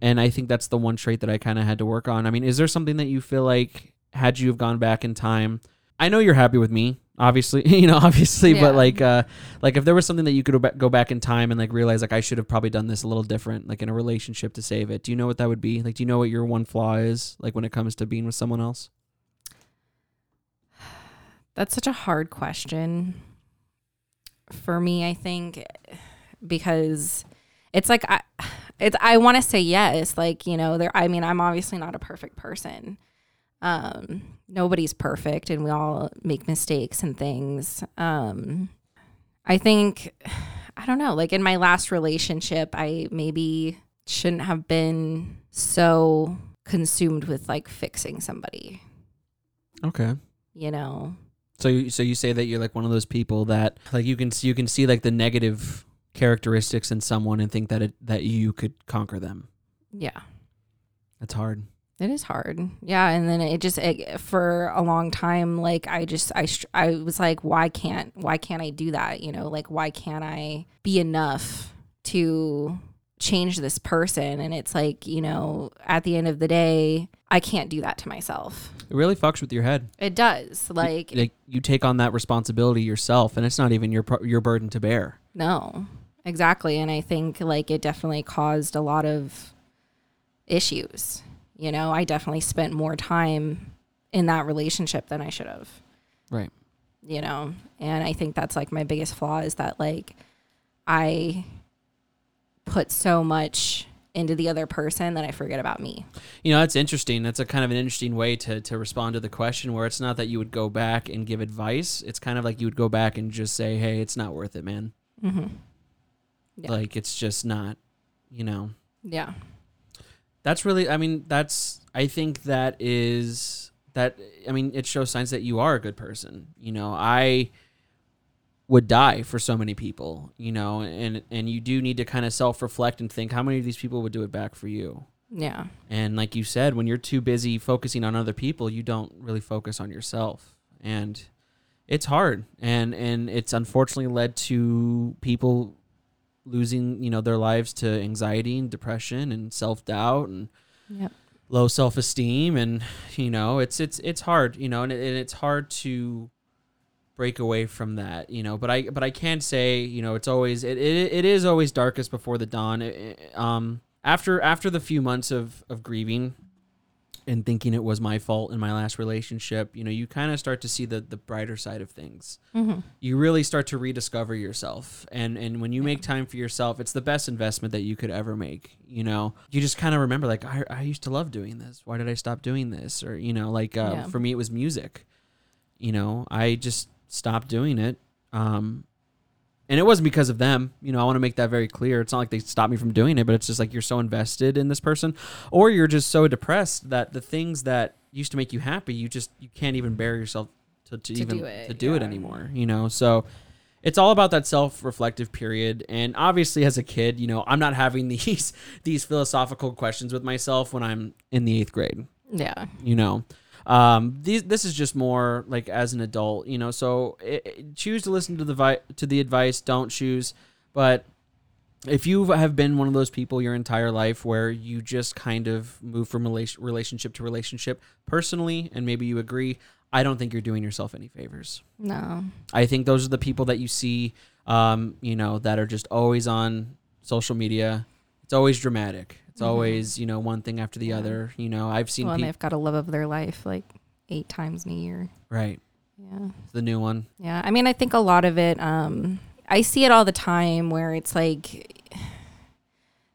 and I think that's the one trait that I kind of had to work on. I mean, is there something that you feel like, had you have gone back in time, I know you're happy with me, obviously, you know, obviously, yeah. but like, uh, like if there was something that you could go back in time and like realize like I should have probably done this a little different, like in a relationship to save it, do you know what that would be? Like, do you know what your one flaw is, like when it comes to being with someone else? That's such a hard question for me, I think, because it's like, I, it's, I want to say yes. Like, you know, there, I mean, I'm obviously not a perfect person. Um, nobody's perfect and we all make mistakes and things. Um, I think, I don't know, like in my last relationship, I maybe shouldn't have been so consumed with like fixing somebody. Okay. You know? So you, so you say that you're like one of those people that like you can see, you can see like the negative characteristics in someone and think that it, that you could conquer them. Yeah. That's hard. It is hard. Yeah. And then it just, it, for a long time, like I just, I, I was like, why can't, why can't I do that? You know, like, why can't I be enough to change this person? And it's like, you know, at the end of the day, I can't do that to myself. It really fucks with your head. It does. Like, you, like you take on that responsibility yourself and it's not even your, your burden to bear. No, exactly. And I think like it definitely caused a lot of issues. You know, I definitely spent more time in that relationship than I should have. Right. You know, and I think that's like my biggest flaw is that like I put so much into the other person that I forget about me. You know, that's interesting. That's a kind of an interesting way to, to respond to the question where it's not that you would go back and give advice. It's kind of like you would go back and just say, hey, it's not worth it, man. Mm-hmm. Yeah. Like it's just not, you know. Yeah. That's really, I mean, that's, I think that is, that, I mean, it shows signs that you are a good person. You know, I would die for so many people, you know, and, and you do need to kind of self-reflect and think how many of these people would do it back for you. Yeah. And like you said, when you're too busy focusing on other people, you don't really focus on yourself. And it's hard. And, and it's unfortunately led to people losing, you know, their lives to anxiety and depression and self-doubt and yep. low self-esteem. And, you know, it's, it's, it's hard, you know, and, it, and it's hard to break away from that, you know, but I, but I can say, you know, it's always, it, it, it is always darkest before the dawn. It, um, after, after the few months of, of grieving and thinking it was my fault in my last relationship, you know, you kind of start to see the, the brighter side of things. Mm-hmm. You really start to rediscover yourself. And, and when you yeah. make time for yourself, it's the best investment that you could ever make. You know, you just kind of remember like, I, I used to love doing this. Why did I stop doing this? Or, you know, like uh, yeah. for me, it was music. You know, I just stopped doing it. Um, and it wasn't because of them. You know, I want to make that very clear. It's not like they stopped me from doing it, but it's just like you're so invested in this person or you're just so depressed that the things that used to make you happy, you just, you can't even bear yourself to, to, to even do it, to do yeah. it anymore, you know? So it's all about that self-reflective period. And obviously as a kid, you know, I'm not having these, these philosophical questions with myself when I'm in the eighth grade. Yeah. You know? Um, these, this is just more like as an adult, you know, so it, it, choose to listen to the, vi- to the advice, don't choose. But if you have been one of those people your entire life where you just kind of move from rela- relationship to relationship personally, and maybe you agree, I don't think you're doing yourself any favors. No, I think those are the people that you see, um, you know, that are just always on social media. It's always dramatic. It's always, you know, one thing after the yeah. other. You know, I've seen. Well, and pe- they've got a love of their life like eight times in a year. Right. Yeah. The new one. Yeah. I mean, I think a lot of it, um, I see it all the time where it's like,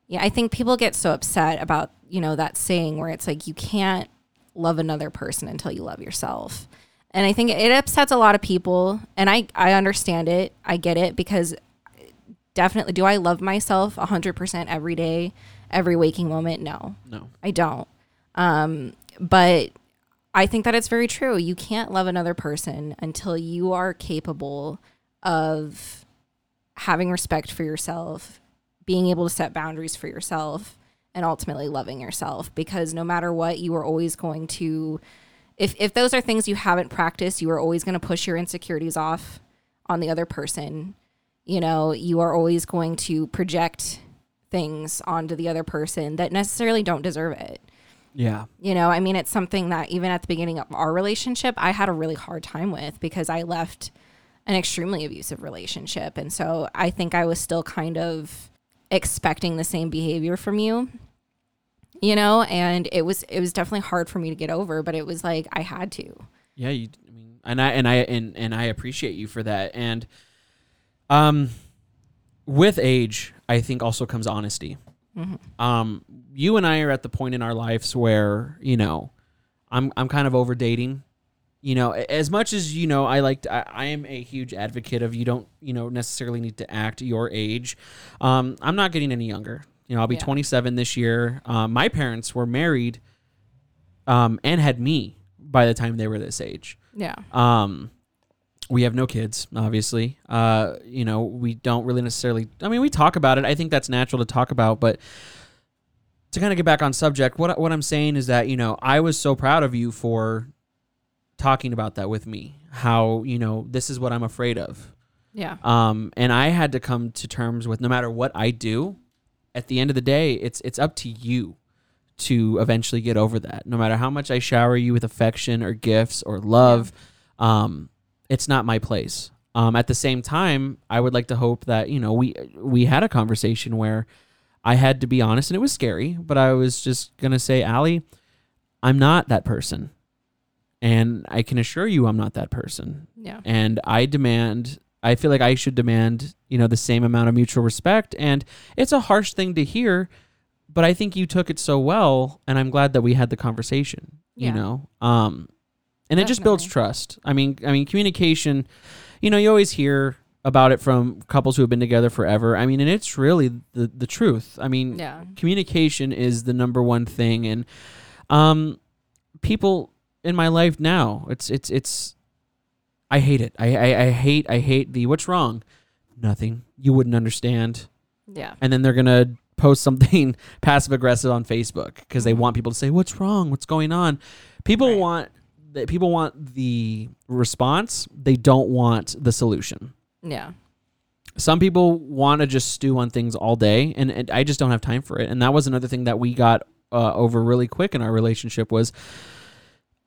yeah, I think people get so upset about, you know, that saying where it's like, you can't love another person until you love yourself. And I think it upsets a lot of people. And I, I understand it. I get it because definitely, do I love myself one hundred percent every day? Every waking moment? No, no, I don't. Um, but I think that it's very true. You can't love another person until you are capable of having respect for yourself, being able to set boundaries for yourself, and ultimately loving yourself. Because no matter what, you are always going to, if, if those are things you haven't practiced, you are always going to push your insecurities off on the other person. you know, you are always going to project things onto the other person that necessarily don't deserve it. Yeah. You know, I mean, it's something that even at the beginning of our relationship, I had a really hard time with because I left an extremely abusive relationship. And so I think I was still kind of expecting the same behavior from you, you know, and it was it was definitely hard for me to get over, but it was like I had to. Yeah. You, I mean, and I and I and, and I appreciate you for that. And um, with age, I think also comes honesty. Mm-hmm. Um, you and I are at the point in our lives where, you know, I'm, I'm kind of over dating, you know, as much as, you know, I like, to, I, I am a huge advocate of you don't, you know, necessarily need to act your age. Um, I'm not getting any younger, you know, I'll be yeah. twenty-seven this year. Um, my parents were married, um, and had me by the time they were this age. Yeah. Um, we have no kids, obviously. Uh, you know, we don't really necessarily... I mean, we talk about it. I think that's natural to talk about, but to kind of get back on subject, what what I'm saying is that, you know, I was so proud of you for talking about that with me, how, you know, this is what I'm afraid of. Yeah. Um, and I had to come to terms with no matter what I do, at the end of the day, it's it's up to you to eventually get over that. No matter how much I shower you with affection or gifts or love... Um, it's not my place. Um, at the same time, I would like to hope that, you know, we we had a conversation where I had to be honest, and it was scary, but I was just going to say, Ali, I'm not that person. And I can assure you I'm not that person. Yeah. And I demand, I feel like I should demand, you know, the same amount of mutual respect. And it's a harsh thing to hear, but I think you took it so well, and I'm glad that we had the conversation, yeah. you know? Um And Definitely. It just builds trust. I mean, I mean, communication, you know, you always hear about it from couples who have been together forever. I mean, and it's really the, the truth. I mean, yeah. communication is the number one thing. And um, people in my life now, it's, it's, it's, I hate it. I, I, I hate, I hate the, what's wrong? Nothing. You wouldn't understand. Yeah. And then they're going to post something passive aggressive on Facebook because they want people to say, what's wrong? What's going on? People right. want... People want the response. They don't want the solution. Yeah. Some people want to just stew on things all day, and, and I just don't have time for it. And that was another thing that we got uh, over really quick in our relationship was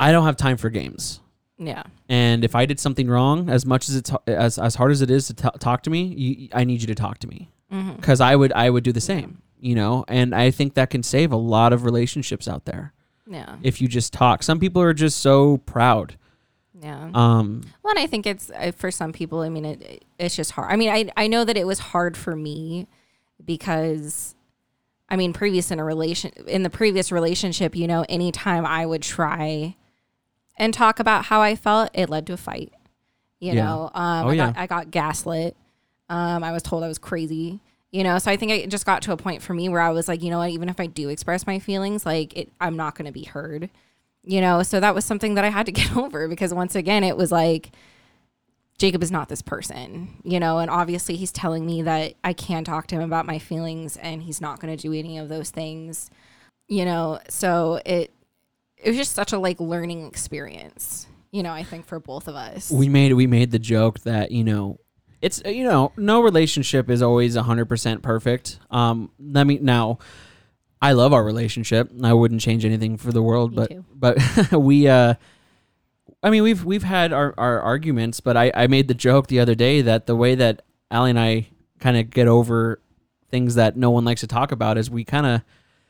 I don't have time for games. Yeah. And if I did something wrong, as much as it's as as hard as it is to t- talk to me, you, I need you to talk to me because mm-hmm. I would I would do the same, you know. And I think that can save a lot of relationships out there. Yeah. If you just talk, some people are just so proud. Yeah. Um, well, and I think it's uh, for some people, I mean, it, it's just hard. I mean, I, I know that it was hard for me because I mean, previous in a relation in the previous relationship, you know, anytime I would try and talk about how I felt, it led to a fight, you yeah. know, um, oh, I, yeah. got, I got gaslit. Um, I was told I was crazy. You know, so I think it just got to a point for me where I was like, you know what, even if I do express my feelings, like it, I'm not going to be heard, you know? So that was something that I had to get over because once again, it was like, Jacob is not this person, you know? And obviously he's telling me that I can talk to him about my feelings and he's not going to do any of those things, you know? So it, it was just such a like learning experience, you know, I think for both of us. We made, we made the joke that, you know, it's, you know, no relationship is always one hundred percent perfect. Um, let me now, I love our relationship. I wouldn't change anything for the world, me but, too. but we, uh, I mean, we've, we've had our, our arguments, but I, I made the joke the other day that the way that Ali and I kind of get over things that no one likes to talk about is we kind of,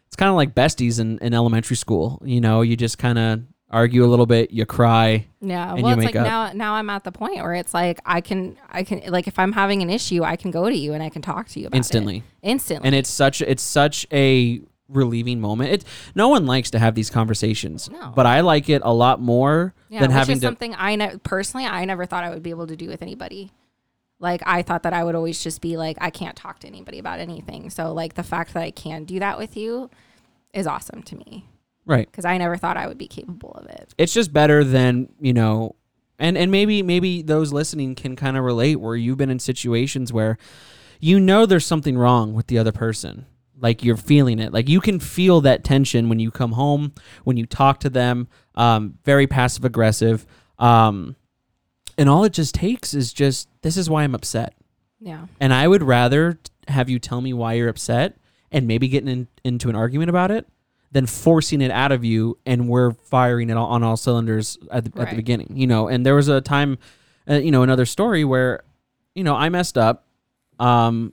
it's kind of like besties in, in elementary school. You know, you just kind of argue a little bit, you cry. Yeah. And well, you it's make like up. now now I'm at the point where it's like I can I can like if I'm having an issue, I can go to you and I can talk to you about instantly. it. Instantly. And it's such it's such a relieving moment. It no one likes to have these conversations. No. But I like it a lot more yeah, than which having is to, something I ne- personally I never thought I would be able to do with anybody. Like I thought that I would always just be like I can't talk to anybody about anything. So like the fact that I can do that with you is awesome to me. Right. Because I never thought I would be capable of it. It's just better than, you know, and, and maybe maybe those listening can kind of relate where you've been in situations where you know there's something wrong with the other person. Like you're feeling it. Like you can feel that tension when you come home, when you talk to them, um, very passive aggressive. Um, and all it just takes is just, this is why I'm upset. Yeah. And I would rather have you tell me why you're upset and maybe getting in, into an argument about it than forcing it out of you and we're firing it all, on all cylinders at the, right. at the beginning, you know. And there was a time, uh, you know, another story where, you know, I messed up um,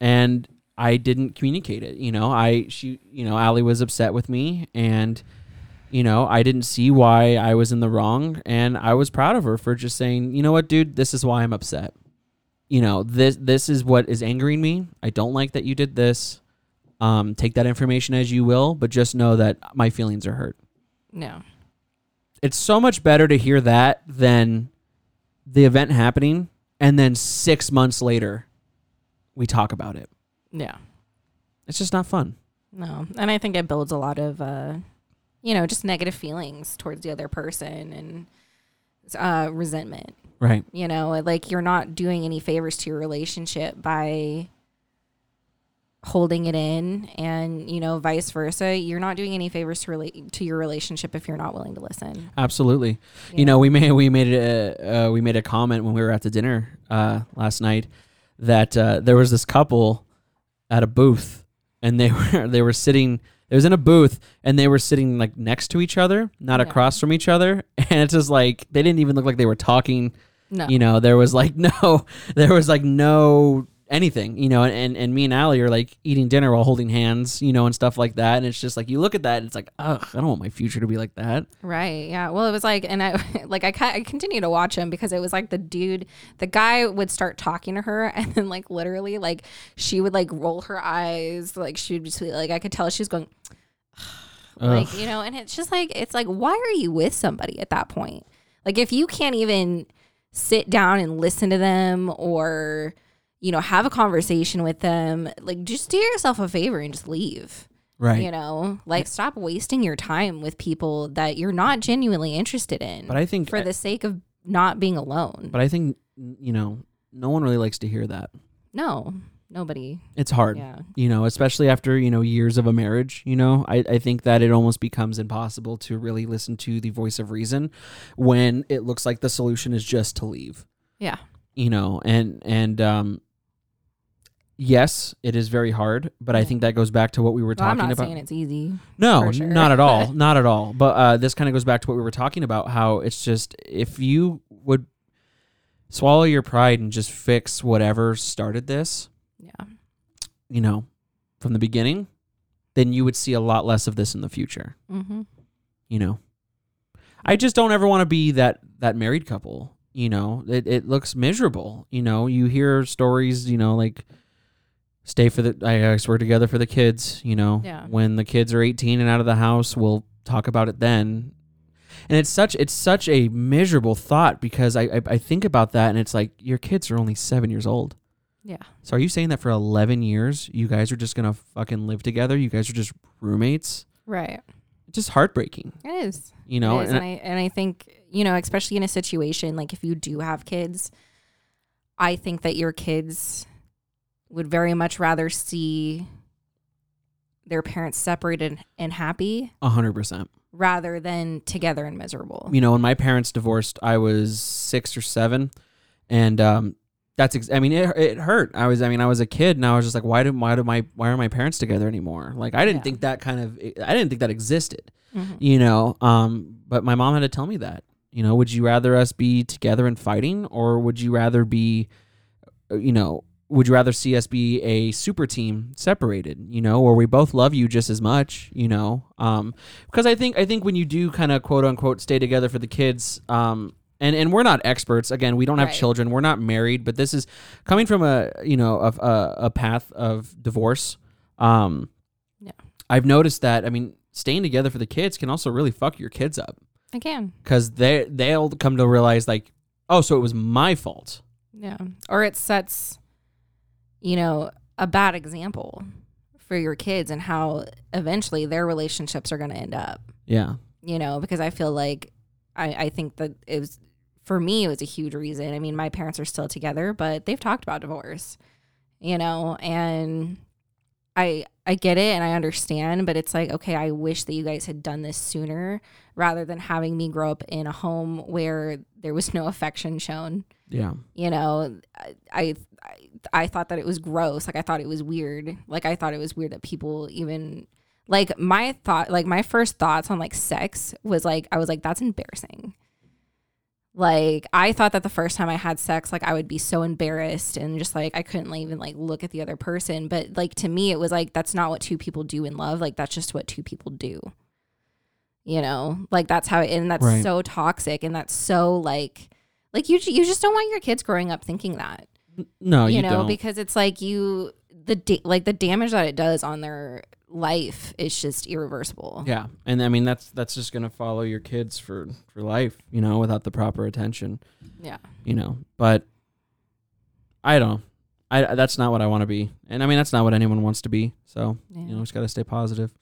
and I didn't communicate it. You know, I, she, you know, Ali was upset with me and, you know, I didn't see why I was in the wrong. And I was proud of her for just saying, you know what, dude, this is why I'm upset. You know, this this is what is angering me. I don't like that you did this. Um, take that information as you will, but just know that my feelings are hurt. No. It's so much better to hear that than the event happening and then six months later we talk about it. Yeah. It's just not fun. No. And I think it builds a lot of, uh, you know, just negative feelings towards the other person and uh, resentment. Right. You know, like you're not doing any favors to your relationship by holding it in and, you know, vice versa. You're not doing any favors to relate to your relationship if you're not willing to listen. Absolutely. You, you know? know, we made we made a, uh, we made a comment when we were at the dinner uh, last night that uh, there was this couple at a booth and they were they were sitting it was in a booth and they were sitting like next to each other, not yeah. across from each other. And it's just like they didn't even look like they were talking. No. You know, there was like no, there was like no anything, you know, and, and, and me and Ali are like eating dinner while holding hands, you know, and stuff like that. And it's just like, you look at that and it's like, ugh, I don't want my future to be like that. Right. Yeah. Well, it was like, and I, like I, I continue to watch him because it was like the dude, the guy would start talking to her and then like literally like she would like roll her eyes. Like she would just be like, I could tell she was going, ugh. Like, you know, and it's just like, it's like, why are you with somebody at that point? Like if you can't even sit down and listen to them or, you know, have a conversation with them, like just do yourself a favor and just leave. Right. You know, like stop wasting your time with people that you're not genuinely interested in. But I think for I, the sake of not being alone. But I think, you know, no one really likes to hear that. No, nobody. It's hard, yeah. You know, especially after, you know, years of a marriage, you know, I, I think that it almost becomes impossible to really listen to the voice of reason when it looks like the solution is just to leave. Yeah. You know, and, and, um, yes, it is very hard, but I think that goes back to what we were well, talking about. I'm not about. saying it's easy. No, sure. not at all. Not at all. But uh, this kind of goes back to what we were talking about, how it's just if you would swallow your pride and just fix whatever started this, yeah, you know, from the beginning, then you would see a lot less of this in the future. Mm-hmm. You know, I just don't ever want to be that, that married couple. You know, it, it looks miserable. You know, you hear stories, you know, like... Stay for the, I guess we're together for the kids, you know, yeah. When the kids are eighteen and out of the house, we'll talk about it then. And it's such, it's such a miserable thought because I, I, I think about that and it's like your kids are only seven years old. Yeah. So are you saying that for eleven years, you guys are just going to fucking live together? You guys are just roommates? Right. Just heartbreaking. It is. You know, is. And, and I, and I think, you know, especially in a situation, like if you do have kids, I think that your kids would very much rather see their parents separated and happy. A hundred percent. Rather than together and miserable. You know, when my parents divorced, I was six or seven. And um, that's, ex- I mean, it it hurt. I was, I mean, I was a kid and I was just like, why do, why do my, why are my parents together anymore? Like, I didn't yeah. think that kind of, I didn't think that existed, mm-hmm. you know? Um, but my mom had to tell me that, you know, would you rather us be together and fighting or would you rather be, you know, would you rather see us be a super team separated, you know, or we both love you just as much, you know? Um, because I think, I think when you do kind of quote unquote, stay together for the kids, um, and, and we're not experts. Again, we don't have right. children. We're not married, but this is coming from a, you know, a, a, a path of divorce. Um, yeah. I've noticed that, I mean, staying together for the kids can also really fuck your kids up. I can. Cause they, they'll come to realize like, oh, so it was my fault. Yeah. Or it sets, you know, a bad example for your kids and how eventually their relationships are going to end up. Yeah. You know, because I feel like I, I think that it was, for me, it was a huge reason. I mean, my parents are still together, but they've talked about divorce, you know, and I I get it and I understand, but it's like, okay, I wish that you guys had done this sooner rather than having me grow up in a home where there was no affection shown. Yeah. You know, I I, I thought that it was gross. Like, I thought it was weird. Like, I thought it was weird that people even... Like, my thought, like, my first thoughts on, like, sex was, like, I was, like, that's embarrassing. Like, I thought that the first time I had sex, like, I would be so embarrassed and just, like, I couldn't even, like, look at the other person. But, like, to me, it was, like, that's not what two people do in love. Like, that's just what two people do. You know? Like, that's how, it, and that's right. So toxic. And that's so, like, like, you you just don't want your kids growing up thinking that. No, you, you know, don't. Because it's, like, you, the da- like, the damage that it does on their life is just irreversible. Yeah. And I mean, that's that's just gonna follow your kids for for life, you know, without the proper attention. Yeah. You know, but I don't I that's not what I want to be, and I mean, that's not what anyone wants to be. So yeah. You know, just gotta stay positive.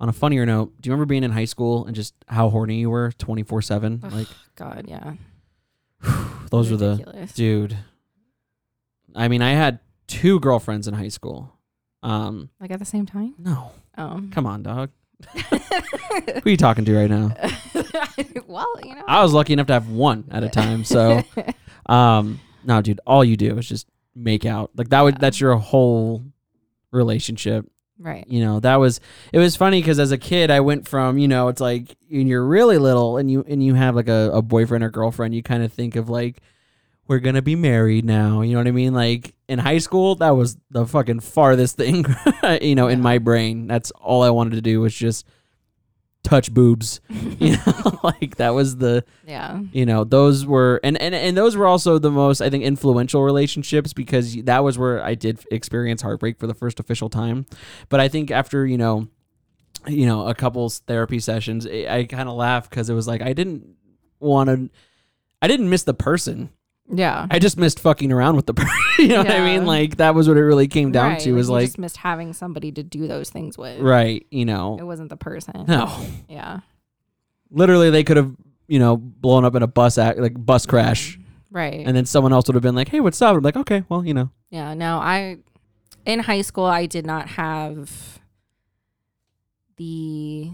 On a funnier note, do you remember being in high school and just how horny you were twenty-four seven? Like, god, yeah. Those ridiculous. Were the dude. I mean, I had two girlfriends in high school. Um, like at the same time? No. Oh. Come on, dog. Who are you talking to right now? Well, you know, I was lucky enough to have one at a time. So, um, no, dude, all you do is just make out. Like, that would yeah. that's your whole relationship, right? You know, that was it was funny because as a kid, I went from, you know, it's like when you're really little and you and you have like a, a boyfriend or girlfriend, you kind of think of like, we're going to be married now. You know what I mean? Like, in high school, that was the fucking farthest thing, you know, yeah. in my brain. That's all I wanted to do was just touch boobs. You know, like, that was the, yeah. you know, those were, and, and, and those were also the most, I think, influential relationships, because that was where I did experience heartbreak for the first official time. But I think after, you know, you know, a couple's therapy sessions, I kind of laughed because it was like, I didn't want to, I didn't miss the person. Yeah, I just missed fucking around with the person. You know yeah. what I mean? Like, that was what it really came down right. to. Was you like just missed having somebody to do those things with. Right. You know, it wasn't the person. No. Yeah. Literally, they could have, you know, blown up in a bus act, like bus crash. Right. And then someone else would have been like, "Hey, what's up?" I'm like, "Okay, well, you know." Yeah. No, I in high school I did not have the,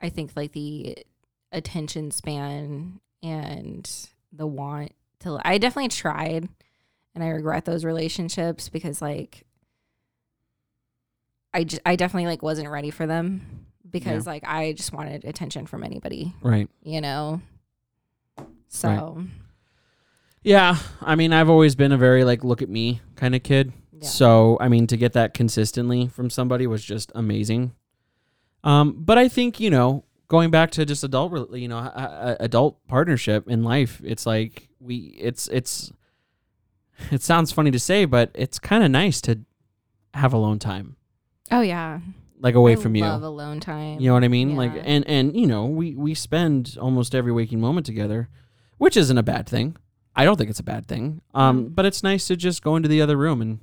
I think like the attention span and the want to. I definitely tried, and I regret those relationships because like I just I definitely like wasn't ready for them because yeah. like I just wanted attention from anybody, right? You know, so right. yeah. I mean, I've always been a very like look at me kind of kid, yeah. so I mean, to get that consistently from somebody was just amazing. Um, but I think, you know, going back to just adult, you know, adult partnership in life, it's like we, it's, it's, it sounds funny to say, but it's kind of nice to have alone time. Oh yeah. Like away I from you. I love alone time. You know what I mean? Yeah. Like, and, and, you know, we, we spend almost every waking moment together, which isn't a bad thing. I don't think it's a bad thing. Um, mm. But it's nice to just go into the other room and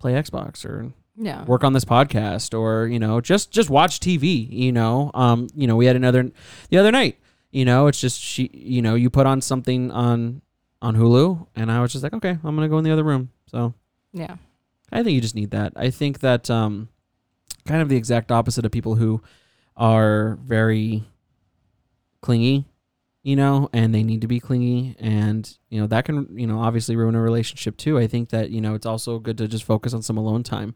play Xbox or yeah. work on this podcast, or, you know, just, just watch T V, you know, um, you know, we had another, the other night, you know, it's just, she, you know, you put on something on, on Hulu, and I was just like, okay, I'm going to go in the other room. So yeah, I think you just need that. I think that, um, kind of the exact opposite of people who are very clingy, you know, and they need to be clingy, and, you know, that can, you know, obviously ruin a relationship too. I think that, you know, it's also good to just focus on some alone time.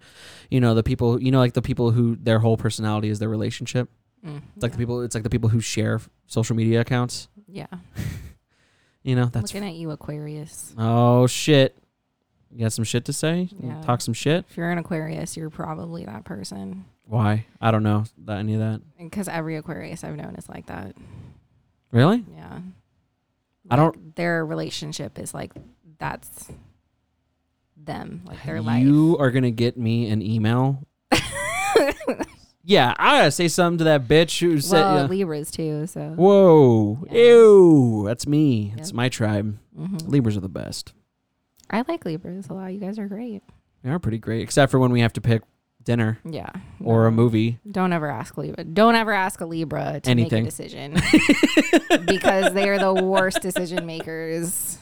You know, the people, you know, like the people who their whole personality is their relationship. Mm, it's yeah. like the people, it's like the people who share social media accounts. Yeah. You know, that's looking f- at you, Aquarius. Oh shit. You got some shit to say? Yeah. Talk some shit. If you're an Aquarius, you're probably that person. Why? I don't know that any of that. Because every Aquarius I've known is like that. Really? Yeah. Like, I don't. Their relationship is like, that's them, like their you life. You are going to get me an email? Yeah, I got to say something to that bitch who well, said. Well, uh, Libras too, so. Whoa. Yeah. Ew. That's me. Yep. That's my tribe. Mm-hmm. Libras are the best. I like Libras a lot. You guys are great. They are pretty great, except for when we have to pick dinner, yeah, or no. a movie. Don't ever ask Libra. Don't ever ask a Libra to Anything. Make a decision because they are the worst decision makers.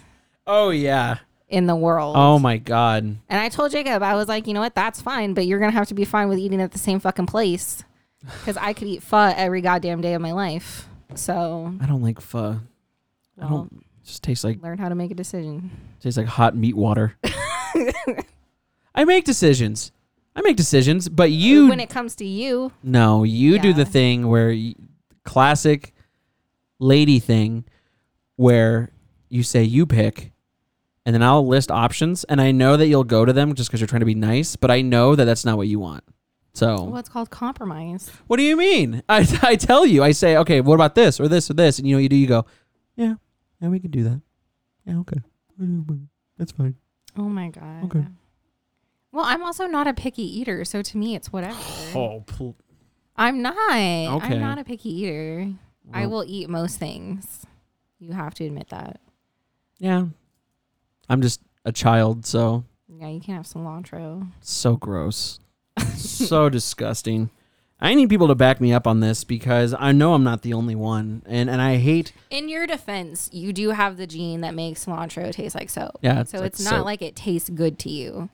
Oh yeah, in the world. Oh my God. And I told Jacob, I was like, you know what? That's fine, but you're going to have to be fine with eating at the same fucking place because I could eat pho every goddamn day of my life. So I don't like pho. Well, I don't. It just tastes like. Learn how to make a decision. Tastes like hot meat water. I make decisions. I make decisions, but you. When it comes to you. No, you yeah. do the thing where you, classic lady thing where you say you pick. And then I'll list options, and I know that you'll go to them just because you're trying to be nice, but I know that that's not what you want. So, well, it's called compromise. What do you mean? I, I tell you, I say, okay, what about this or this or this? And you know what you do? You go, yeah, yeah, we can do that. Yeah, okay. That's fine. Oh, my God. Okay. Well, I'm also not a picky eater, so to me, it's whatever. Oh, pl- I'm not. Okay. I'm not a picky eater. Well, I will eat most things. You have to admit that. Yeah. I'm just a child, so. Yeah, you can't have cilantro. So gross. So disgusting. I need people to back me up on this because I know I'm not the only one. And, and I hate. In your defense, you do have the gene that makes cilantro taste like soap. Yeah. It's, so it's, it's not soap. Like it tastes good to you.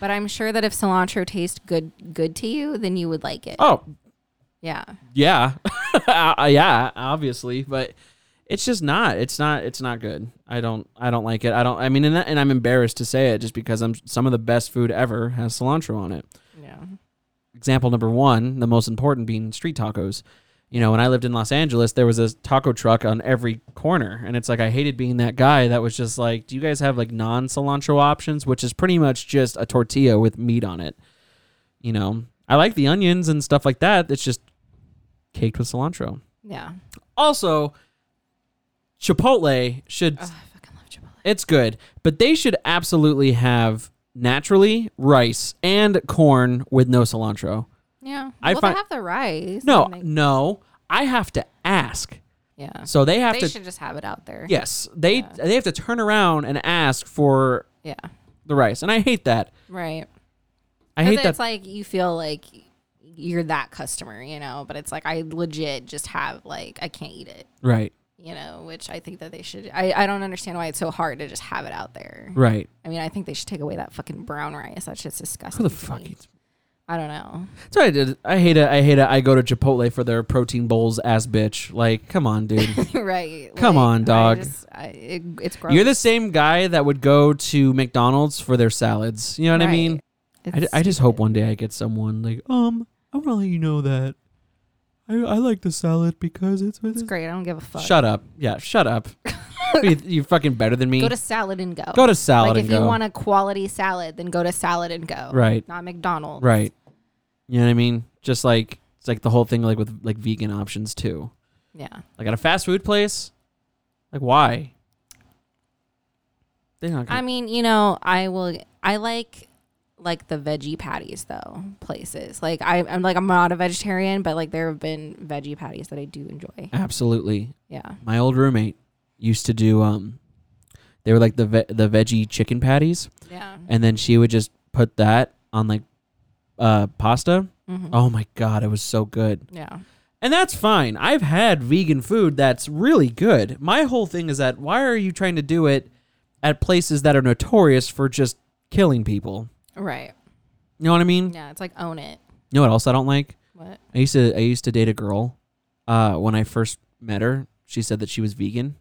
But I'm sure that if cilantro tastes good good to you, then you would like it. Oh. Yeah. Yeah. Yeah, obviously. But. It's just not. It's not. It's not good. I don't. I don't like it. I don't. I mean, and, that, and I'm embarrassed to say it, just because I'm. Some of the best food ever has cilantro on it. Yeah. Example number one, the most important being street tacos. You know, when I lived in Los Angeles, there was a taco truck on every corner, and it's like I hated being that guy that was just like, "Do you guys have like non-cilantro options?" Which is pretty much just a tortilla with meat on it. You know, I like the onions and stuff like that. It's just caked with cilantro. Yeah. Also. Chipotle should... Oh, I fucking love Chipotle. It's good, but they should absolutely have, naturally, rice and corn with no cilantro. Yeah. I well, find, they have the rice. No, they... no. I have to ask. Yeah. So they have they to... They should just have it out there. Yes. They yeah. they have to turn around and ask for yeah. the rice, and I hate that. Right. I hate it's that. It's like you feel like you're that customer, you know, but it's like I legit just have, like, I can't eat it. Right. You know, which I think that they should... I, I don't understand why it's so hard to just have it out there. Right. I mean, I think they should take away that fucking brown rice. That shit's disgusting. Who the fuck eats? I don't know. That's what I did. I hate it. I hate it. I go to Chipotle for their protein bowls, ass bitch. Like, come on, dude. Right. Come like, on, dog. I just, I, it, it's gross. You're the same guy that would go to McDonald's for their salads. You know what right. I mean? I, I just hope one day I get someone like, um, I want to let you know that. I, I like the salad because it's with. It's great. I don't give a fuck. Shut up. Yeah, shut up. you, you're fucking better than me. Go to Salad and Go. Go to Salad like and Go. If you want a quality salad, then go to Salad and Go. Right. Not McDonald's. Right. You know what I mean? Just like it's like the whole thing like with like vegan options too. Yeah. Like at a fast food place, like why? They're not. Gonna- I mean, you know, I will. I like. Like the veggie patties though places like I, I'm like I'm not a vegetarian but like there have been veggie patties that I do enjoy. Absolutely. Yeah. My old roommate used to do um they were like the ve- the veggie chicken patties. Yeah. And then she would just put that on like uh pasta. Mm-hmm. Oh my God, it was so good. Yeah. And that's fine. I've had vegan food that's really good. My whole thing is that why are you trying to do it at places that are notorious for just killing people? Right. You know what I mean? Yeah, it's like own it. You know what else I don't like? What? I used to I used to date a girl. Uh, when I first met her, she said that she was vegan.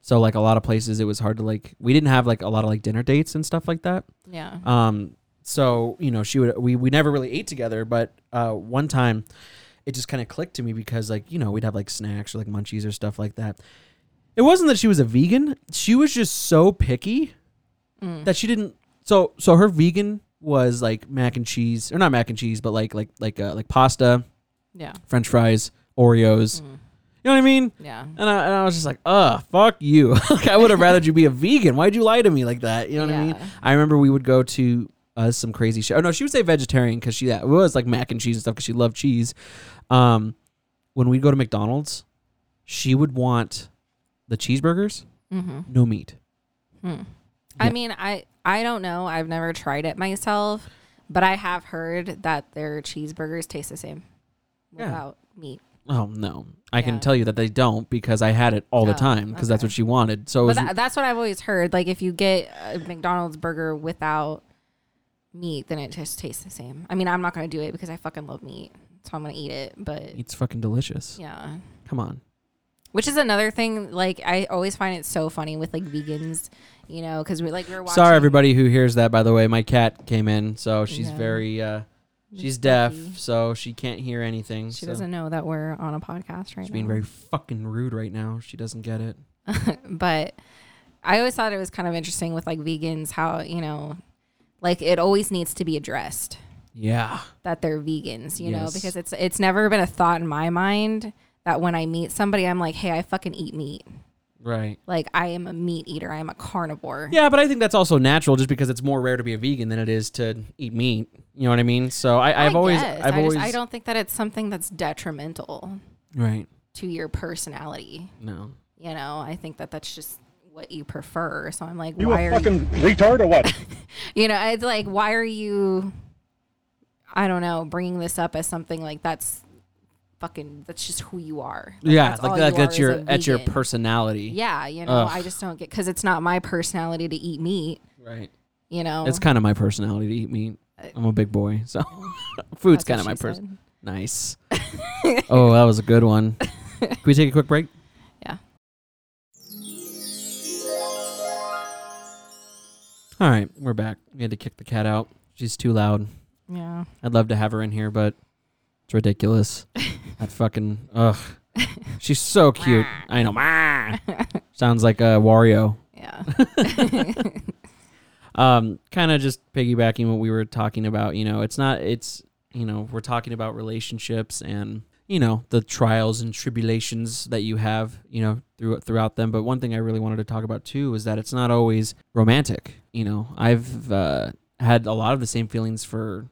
So like a lot of places it was hard to like we didn't have like a lot of like dinner dates and stuff like that. Yeah. Um so, you know, she would we, we never really ate together, but uh one time it just kind of clicked to me because like, you know, we'd have like snacks or like munchies or stuff like that. It wasn't that she was a vegan. She was just so picky mm. that she didn't So so her vegan was like mac and cheese, or not mac and cheese, but like like like uh, like pasta, yeah, French fries, Oreos. Mm. You know what I mean? Yeah. And I, and I was just like, ugh, fuck you. Like I would have rather you be a vegan. Why'd you lie to me like that? You know what yeah. I mean? I remember we would go to uh, some crazy shit. Oh no, she would say vegetarian because she yeah, it was like mac and cheese and stuff because she loved cheese. Um, when we'd go to McDonald's, she would want the cheeseburgers, mm-hmm. no meat. Hmm. Yeah. I mean, I. I don't know. I've never tried it myself, but I have heard that their cheeseburgers taste the same without yeah. meat. Oh, no. I yeah. can tell you that they don't, because I had it all oh, the time, because okay. that's what she wanted. So but that, that's what I've always heard. Like, if you get a McDonald's burger without meat, then it just tastes the same. I mean, I'm not going to do it because I fucking love meat. So I'm going to eat it, but... It's fucking delicious. Yeah. Come on. Which is another thing, like, I always find it so funny with, like, vegans, you know, because we, like, we're watching... Sorry, everybody who hears that, by the way. My cat came in, so she's yeah. very... uh She's deaf, so she can't hear anything. She so. doesn't know that we're on a podcast right now. She's being now. very fucking rude right now. She doesn't get it. But I always thought it was kind of interesting with, like, vegans, how, you know, like, it always needs to be addressed. Yeah. That they're vegans, you yes. know, because it's it's never been a thought in my mind that when I meet somebody, I'm like, hey, I fucking eat meat. Right. Like, I am a meat eater. I am a carnivore. Yeah, but I think that's also natural, just because it's more rare to be a vegan than it is to eat meat. You know what I mean? So I, I've I always, I've I always, just, I don't think that it's something that's detrimental, right, to your personality. No. You know, I think that that's just what you prefer. So I'm like, you why a are fucking you fucking retard or what? You know, it's like, why are you? I don't know, bringing this up as something like that's. Fucking that's just who you are. Like, yeah, that's like that, you that's your that's your personality. Yeah, you know, ugh. I just don't get, because it's not my personality to eat meat. Right. You know, it's kind of my personality to eat meat. I'm a big boy, so food's kind of my person. Nice. Oh, that was a good one. Can we take a quick break? Yeah. All right, we're back. We had to kick the cat out. She's too loud. Yeah. I'd love to have her in here, but it's ridiculous. That fucking, ugh. She's so cute. I know. Sounds like a Wario. Yeah. um, kind of just piggybacking what we were talking about, you know, it's not, it's, you know, we're talking about relationships and, you know, the trials and tribulations that you have, you know, through, throughout them. But one thing I really wanted to talk about too is that it's not always romantic. You know, I've uh, had a lot of the same feelings for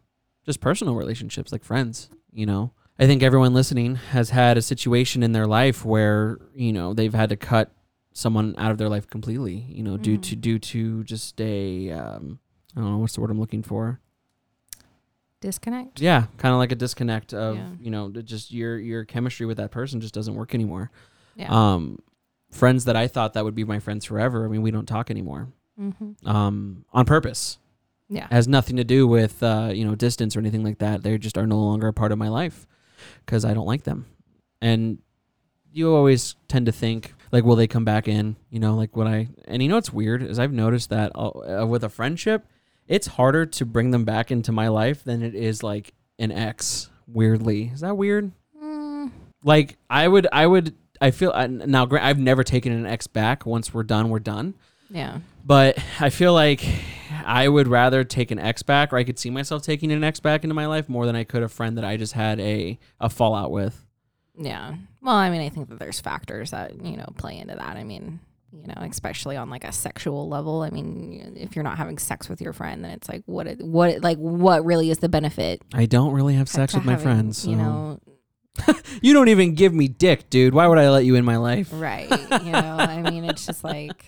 just personal relationships, like friends. You know, I think everyone listening has had a situation in their life where, you know, they've had to cut someone out of their life completely, you know, mm. due to due to just a, um, I don't know, what's the word I'm looking for? Disconnect. Yeah. Kind of like a disconnect of, yeah. you know, just your, your chemistry with that person just doesn't work anymore. Yeah. Um, friends that I thought that would be my friends forever. I mean, we don't talk anymore mm-hmm. um, on purpose. Yeah, has nothing to do with, uh, you know, distance or anything like that. They just are no longer a part of my life because I don't like them. And you always tend to think, like, will they come back in? You know, like, when I... And you know what's weird is I've noticed that uh, with a friendship, it's harder to bring them back into my life than it is, like, an ex, weirdly. Is that weird? Mm. Like, I would... I would... I feel... I, now, I've never taken an ex back. Once we're done, we're done. Yeah. But I feel like... I would rather take an ex back, or I could see myself taking an ex back into my life more than I could a friend that I just had a, a fallout with. Yeah. Well, I mean, I think that there's factors that, you know, play into that. I mean, you know, especially on like a sexual level. I mean, if you're not having sex with your friend, then it's like, what, it, what, like, what really is the benefit? I don't really have sex with my having, friends. So. You know, you don't even give me dick, dude. Why would I let you in my life? Right. You know, I mean, it's just like.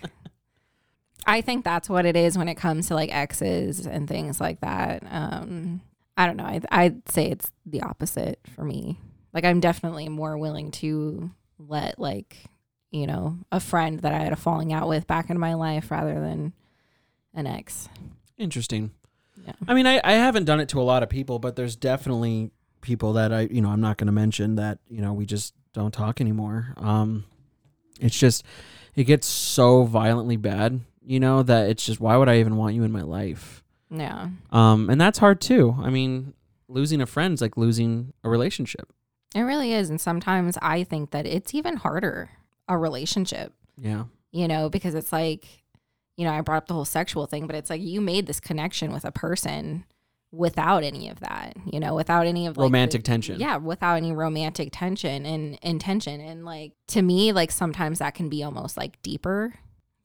I think that's what it is when it comes to like exes and things like that. Um, I don't know. I, I'd say it's the opposite for me. Like, I'm definitely more willing to let, like, you know, a friend that I had a falling out with back in my life rather than an ex. Interesting. Yeah. I mean, I, I haven't done it to a lot of people, but there's definitely people that I, you know, I'm not going to mention that, you know, we just don't talk anymore. Um, it's just, it gets so violently bad. You know, that it's just, why would I even want you in my life? Yeah. Um, and that's hard too. I mean, losing a friend's like losing a relationship. It really is. And sometimes I think that it's even harder, a relationship. Yeah. You know, because it's like, you know, I brought up the whole sexual thing, but it's like you made this connection with a person without any of that, you know, without any of like, romantic the, tension. Yeah. Without any romantic tension and intention. And like, to me, like sometimes that can be almost like deeper.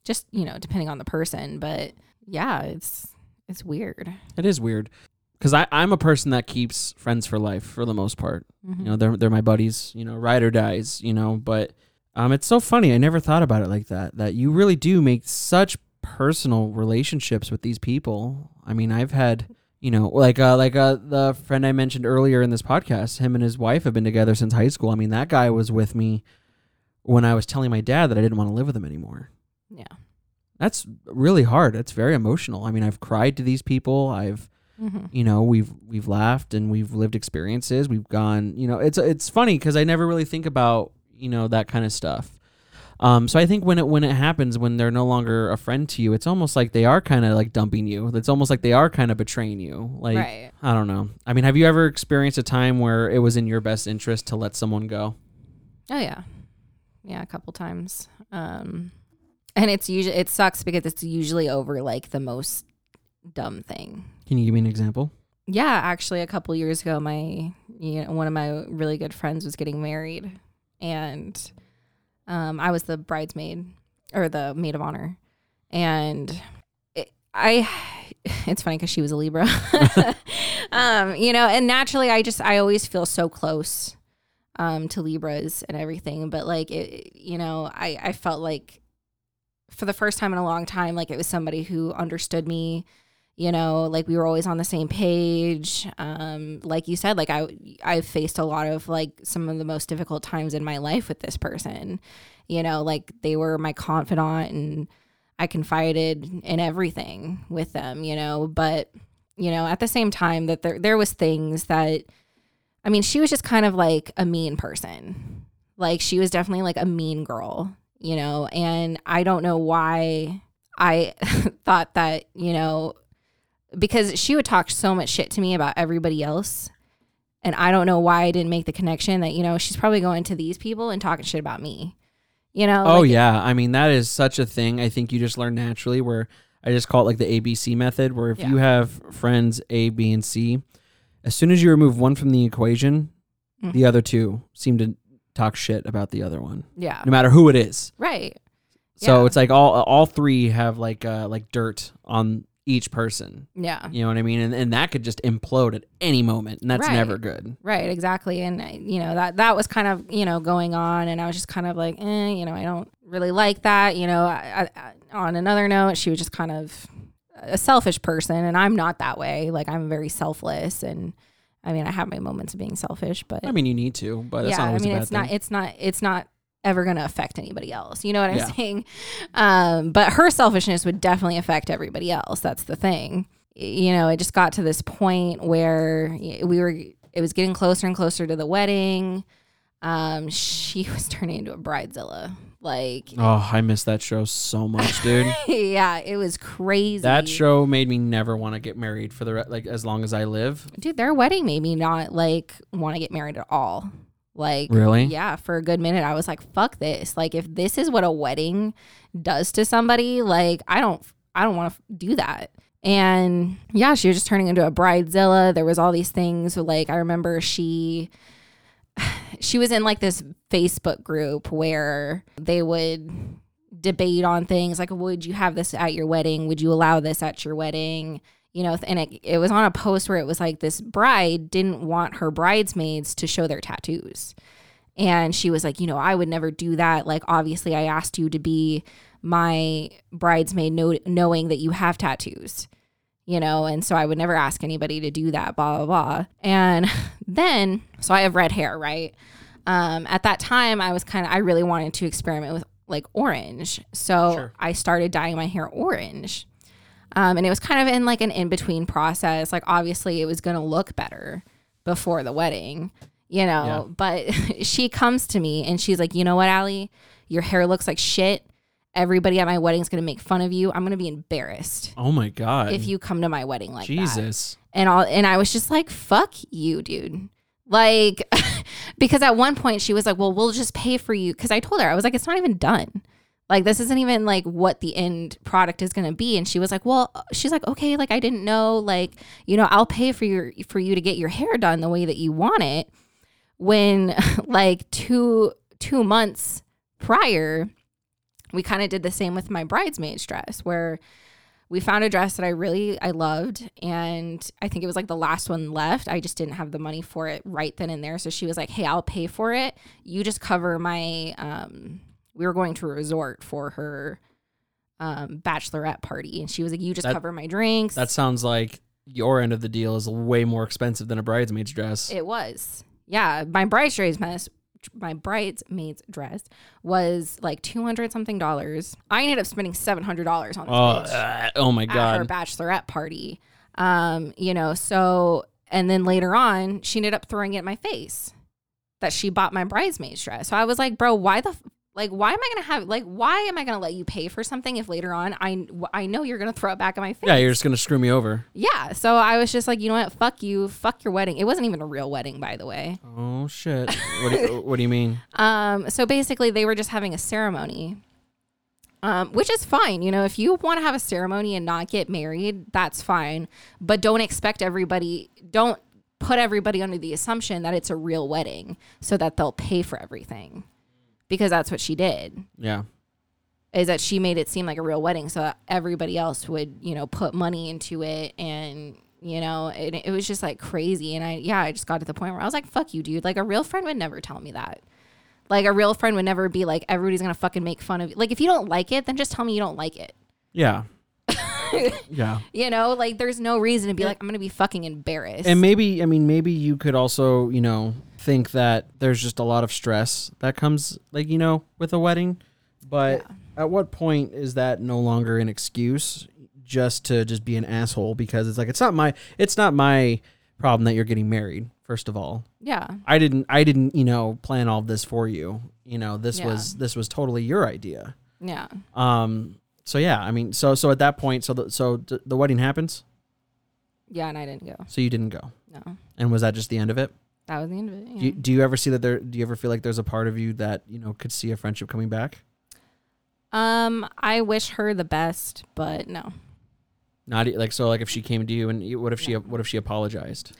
Just, you know, depending on the person. But yeah, it's it's weird. It is weird. Because I'm a person that keeps friends for life for the most part. Mm-hmm. You know, they're they're my buddies, you know, ride or dies, you know. But um, it's so funny. I never thought about it like that, that you really do make such personal relationships with these people. I mean, I've had, you know, like uh, like uh, the friend I mentioned earlier in this podcast, him and his wife have been together since high school. I mean, that guy was with me when I was telling my dad that I didn't want to live with him anymore. Yeah. That's really hard. That's very emotional. I mean, I've cried to these people. I've, mm-hmm. you know, we've we've laughed and we've lived experiences. We've gone, you know, it's it's funny because I never really think about, you know, that kind of stuff. Um, so I think when it when it happens, when they're no longer a friend to you, it's almost like they are kind of like dumping you. It's almost like they are kind of betraying you. Like, right. I don't know. I mean, have you ever experienced a time where it was in your best interest to let someone go? Oh, yeah. Yeah, a couple times. Um, and it's usually, it sucks because it's usually over like the most dumb thing. Can you give me an example? Yeah, actually a couple years ago, my, you know, one of my really good friends was getting married, and um, I was the bridesmaid or the maid of honor. And it, I, it's funny because she was a Libra, um, you know, and naturally I just, I always feel so close um, to Libras and everything. But like, it, you know, I, I felt like for the first time in a long time, like it was somebody who understood me, you know, like we were always on the same page. Um, like you said, like I, I faced a lot of like some of the most difficult times in my life with this person, you know, like they were my confidant and I confided in everything with them, you know, but you know, at the same time that there, there was things that, I mean, she was just kind of like a mean person. Like she was definitely like a mean girl, you know, and I don't know why I thought that, you know, because she would talk so much shit to me about everybody else. And I don't know why I didn't make the connection that, you know, she's probably going to these people and talking shit about me, you know? Oh, like, yeah. I mean, that is such a thing. I think you just learn naturally where I just call it like the A B C method, where if yeah. you have friends A, B, and C, as soon as you remove one from the equation, mm-hmm. the other two seem to talk shit about the other one. Yeah. No matter who it is. Right. So yeah. it's like all all three have like uh, like dirt on each person. Yeah. You know what I mean? And and that could just implode at any moment, and that's right. never good. Right, exactly. And you know, that that was kind of, you know, going on, and I was just kind of like, eh, you know, I don't really like that. You know, I, I, on another note, she was just kind of a selfish person, and I'm not that way. Like I'm very selfless, and I mean, I have my moments of being selfish, but I mean, you need to, but that's yeah, not always I mean, a bad it's thing. not, it's not, it's not ever going to affect anybody else. You know what I'm yeah. saying? Um, but her selfishness would definitely affect everybody else. That's the thing. You know, it just got to this point where we were, it was getting closer and closer to the wedding. Um, she was turning into a bridezilla. Like, oh, I miss that show so much, dude. Yeah, it was crazy. That show made me never want to get married for the re- like as long as I live. Dude, their wedding made me not like want to get married at all. Like, really? Yeah, for a good minute I was like, fuck this. Like, if this is what a wedding does to somebody, like I don't I don't want to do that. And yeah, she was just turning into a bridezilla. There was all these things like I remember she She was in like this Facebook group where they would debate on things like, would you have this at your wedding? Would you allow this at your wedding? You know, and it, it was on a post where it was like this bride didn't want her bridesmaids to show their tattoos. And she was like, you know, I would never do that. Like, obviously I asked you to be my bridesmaid know- knowing that you have tattoos, you know, and so I would never ask anybody to do that, blah, blah, blah. And then, so I have red hair, right? Um, at that time, I was kind of, I really wanted to experiment with like orange. So sure. I started dyeing my hair orange. Um, and it was kind of in like an in-between process. Like obviously it was going to look better before the wedding, you know, yeah. but she comes to me and she's like, you know what, Ali, your hair looks like shit. Everybody at my wedding is going to make fun of you. I'm going to be embarrassed. Oh my God. If you come to my wedding like Jesus. that. Jesus. And all, and I was just like, fuck you, dude. Like, because at one point she was like, well, we'll just pay for you. Cause I told her, I was like, it's not even done. Like, this isn't even like what the end product is going to be. And she was like, well, she's like, okay, like I didn't know, like, you know, I'll pay for your, for you to get your hair done the way that you want it. When like two, two months prior, we kind of did the same with my bridesmaid's dress where we found a dress that I really, I loved. And I think it was like the last one left. I just didn't have the money for it right then and there. So she was like, hey, I'll pay for it. You just cover my, um, we were going to a resort for her um, bachelorette party. And she was like, you just that, cover my drinks. That sounds like your end of the deal is way more expensive than a bridesmaid's dress. It was. Yeah. My bridesmaid's dress, my bridesmaid's dress was like two hundred something dollars. I ended up spending seven hundred dollars on this oh, uh, oh my God. At her bachelorette party. Um, you know, so, and then later on, she ended up throwing it in my face that she bought my bridesmaid's dress. So I was like, bro, why the, f- like, why am I going to have, like, why am I going to let you pay for something if later on I, I know you're going to throw it back in my face? Yeah, you're just going to screw me over. Yeah. So I was just like, you know what? Fuck you. Fuck your wedding. It wasn't even a real wedding, by the way. Oh, shit. What do you, what do you mean? Um. So basically, they were just having a ceremony, um, which is fine. You know, if you want to have a ceremony and not get married, that's fine. But don't expect everybody, don't put everybody under the assumption that it's a real wedding so that they'll pay for everything. Because that's what she did. Yeah. Is that she made it seem like a real wedding so that everybody else would, you know, put money into it. And, you know, it, it was just like crazy. And I, yeah, I just got to the point where I was like, fuck you, dude. Like a real friend would never tell me that. Like a real friend would never be like, everybody's going to fucking make fun of you. Like if you don't like it, then just tell me you don't like it. Yeah. Yeah. You know, like there's no reason to be like, I'm going to be fucking embarrassed. And maybe, I mean, maybe you could also, you know, think that there's just a lot of stress that comes, like, you know, with a wedding. But yeah. At what point is that no longer an excuse just to just be an asshole? Because it's like, it's not my, it's not my problem that you're getting married. First of all, yeah, I didn't, I didn't, you know, plan all of this for you. You know, this yeah. was, this was totally your idea. Yeah. Um. So yeah, I mean, so so at that point, so the, so d- the wedding happens. Yeah, and I didn't go. So you didn't go. No. And was that just the end of it? That was the end of it. Yeah. Do, you, do you ever see that there? Do you ever feel like there's a part of you that, you know, could see a friendship coming back? Um, I wish her the best, but no. Not like so. Like if she came to you, and what if she? No. What if she apologized?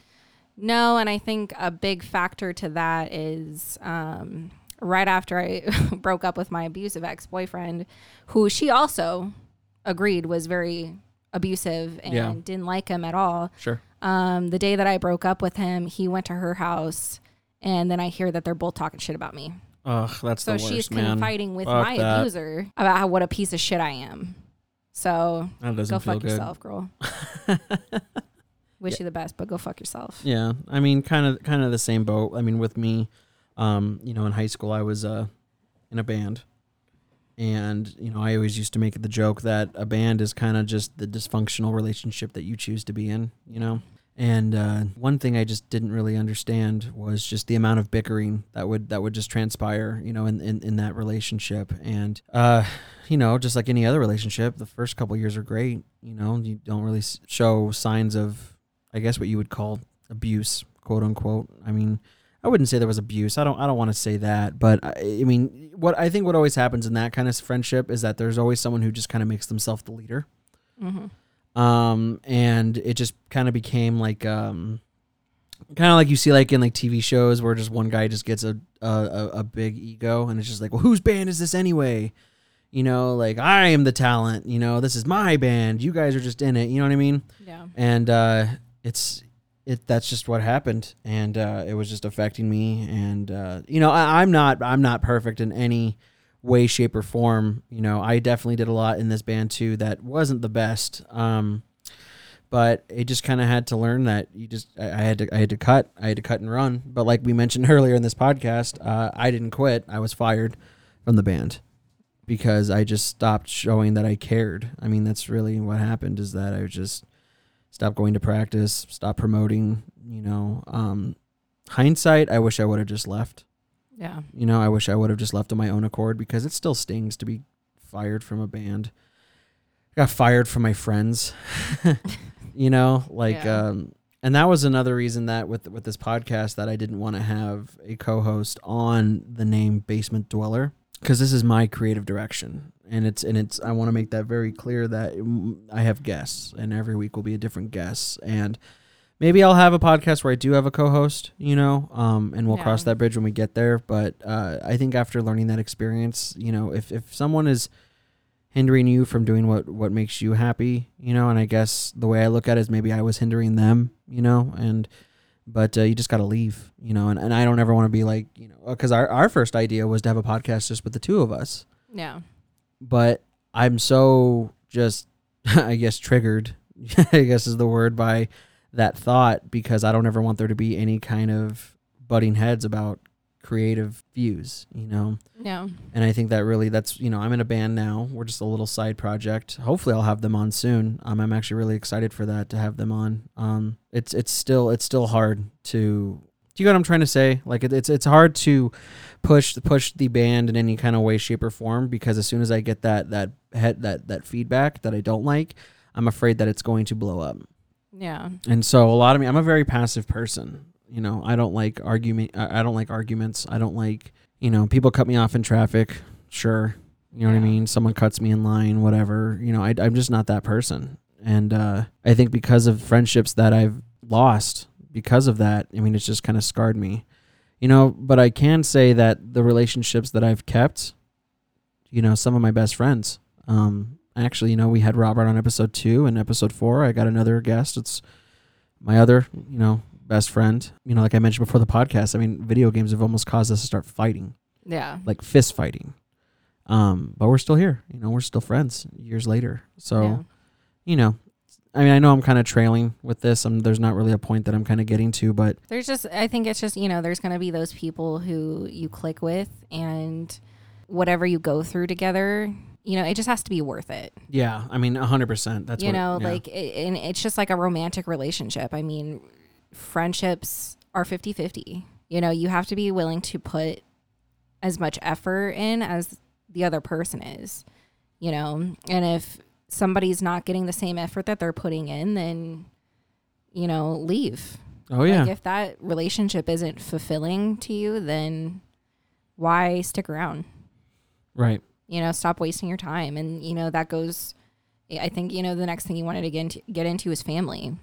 No, and I think a big factor to that is um, right after I broke up with my abusive ex-boyfriend, who she also agreed was very abusive and yeah. didn't like him at all. Sure. Um, the day that I broke up with him, he went to her house, and then I hear that they're both talking shit about me. Ugh, that's so the worst, man. So she's confiding with Fuck my that. abuser about how what a piece of shit I am. So that doesn't go feel fuck good. yourself, girl. Wish yeah. you the best, but go fuck yourself. Yeah, I mean, kind of, kind of the same boat. I mean, with me, um, you know, in high school, I was uh, in a band, and you know, I always used to make the joke that a band is kind of just the dysfunctional relationship that you choose to be in. You know. And uh, one thing I just didn't really understand was just the amount of bickering that would that would just transpire, you know, in, in, in that relationship. And, uh, you know, just like any other relationship, the first couple of years are great. You know, you don't really show signs of, I guess, what you would call abuse, quote unquote. I mean, I wouldn't say there was abuse. I don't I don't want to say that. But, I, I mean, what I think what always happens in that kind of friendship is that there's always someone who just kind of makes themselves the leader. Mm-hmm. Um, and it just kind of became like, um, kind of like you see like in like T V shows where just one guy just gets a, a, a big ego and it's just like, well, whose band is this anyway? You know, like I am the talent, you know, this is my band. You guys are just in it. You know what I mean? Yeah. And, uh, it's, it, that's just what happened. And, uh, it was just affecting me. And, uh, you know, I, I'm not, I'm not perfect in any way, shape, or form. You know, I definitely did a lot in this band too that wasn't the best, um but it just kind of had to learn that you just I, I had to I had to cut I had to cut and run. But like we mentioned earlier in this podcast, uh I didn't quit. I was fired from the band because I just stopped showing that I cared. I mean, that's really what happened, is that I just stopped going to practice, stopped promoting, you know. Um hindsight, I wish I would have just left. Yeah. You know, I wish I would have just left on my own accord, because it still stings to be fired from a band. I got fired from my friends, you know, like, yeah. um, and that was another reason that with, with this podcast that I didn't want to have a co-host on the name Basement Dweller, because this is my creative direction. And it's, and it's, I want to make that very clear that I have guests, and every week will be a different guest. And maybe I'll have a podcast where I do have a co-host, you know, um, and we'll yeah. cross that bridge when we get there. But uh, I think after learning that experience, you know, if, if someone is hindering you from doing what, what makes you happy, you know, and I guess the way I look at it is maybe I was hindering them, you know, and but uh, you just got to leave, you know, and, and I don't ever want to be like, you know, because our, our first idea was to have a podcast just with the two of us. Yeah. But I'm so just, I guess, triggered I guess is the word, by that thought, because I don't ever want there to be any kind of butting heads about creative views, you know? Yeah. And I think that really, that's, you know, I'm in a band now. We're just a little side project. Hopefully I'll have them on soon. Um, I'm actually really excited for that, to have them on. Um, it's, it's still, it's still hard to, do you know what I'm trying to say? Like it, it's, it's hard to push, push the band in any kind of way, shape or form, because as soon as I get that, that head, that, that feedback that I don't like, I'm afraid that it's going to blow up. Yeah. And so a lot of me, I'm a very passive person. You know, I don't like argument. I don't like arguments. I don't like, you know, people cut me off in traffic. Sure. You know yeah. what I mean? Someone cuts me in line, whatever. You know, I, I'm just not that person. And uh, I think because of friendships that I've lost because of that, I mean, it's just kind of scarred me, you know, but I can say that the relationships that I've kept, you know, some of my best friends, um, actually, you know, we had Robert on episode two, and episode four, I got another guest. It's my other, you know, best friend. You know, like I mentioned before the podcast, I mean, video games have almost caused us to start fighting. Yeah. Like fist fighting. Um, but we're still here. You know, we're still friends years later. So, yeah. you know, I mean, I know I'm kind of trailing with this. I'm, there's not really a point that I'm kind of getting to, but. There's just, I think it's just, you know, there's going to be those people who you click with, and whatever you go through together, you know, it just has to be worth it. Yeah. I mean, one hundred percent. That's, you know, it, yeah. like, it, and it's just like a romantic relationship. I mean, friendships are fifty-fifty. You know, you have to be willing to put as much effort in as the other person is, you know, and if somebody's not getting the same effort that they're putting in, then, you know, leave. Oh, yeah. Like, if that relationship isn't fulfilling to you, then why stick around? Right. You know, stop wasting your time. And, you know, that goes, I think, you know, the next thing you wanted to get into, get into is family.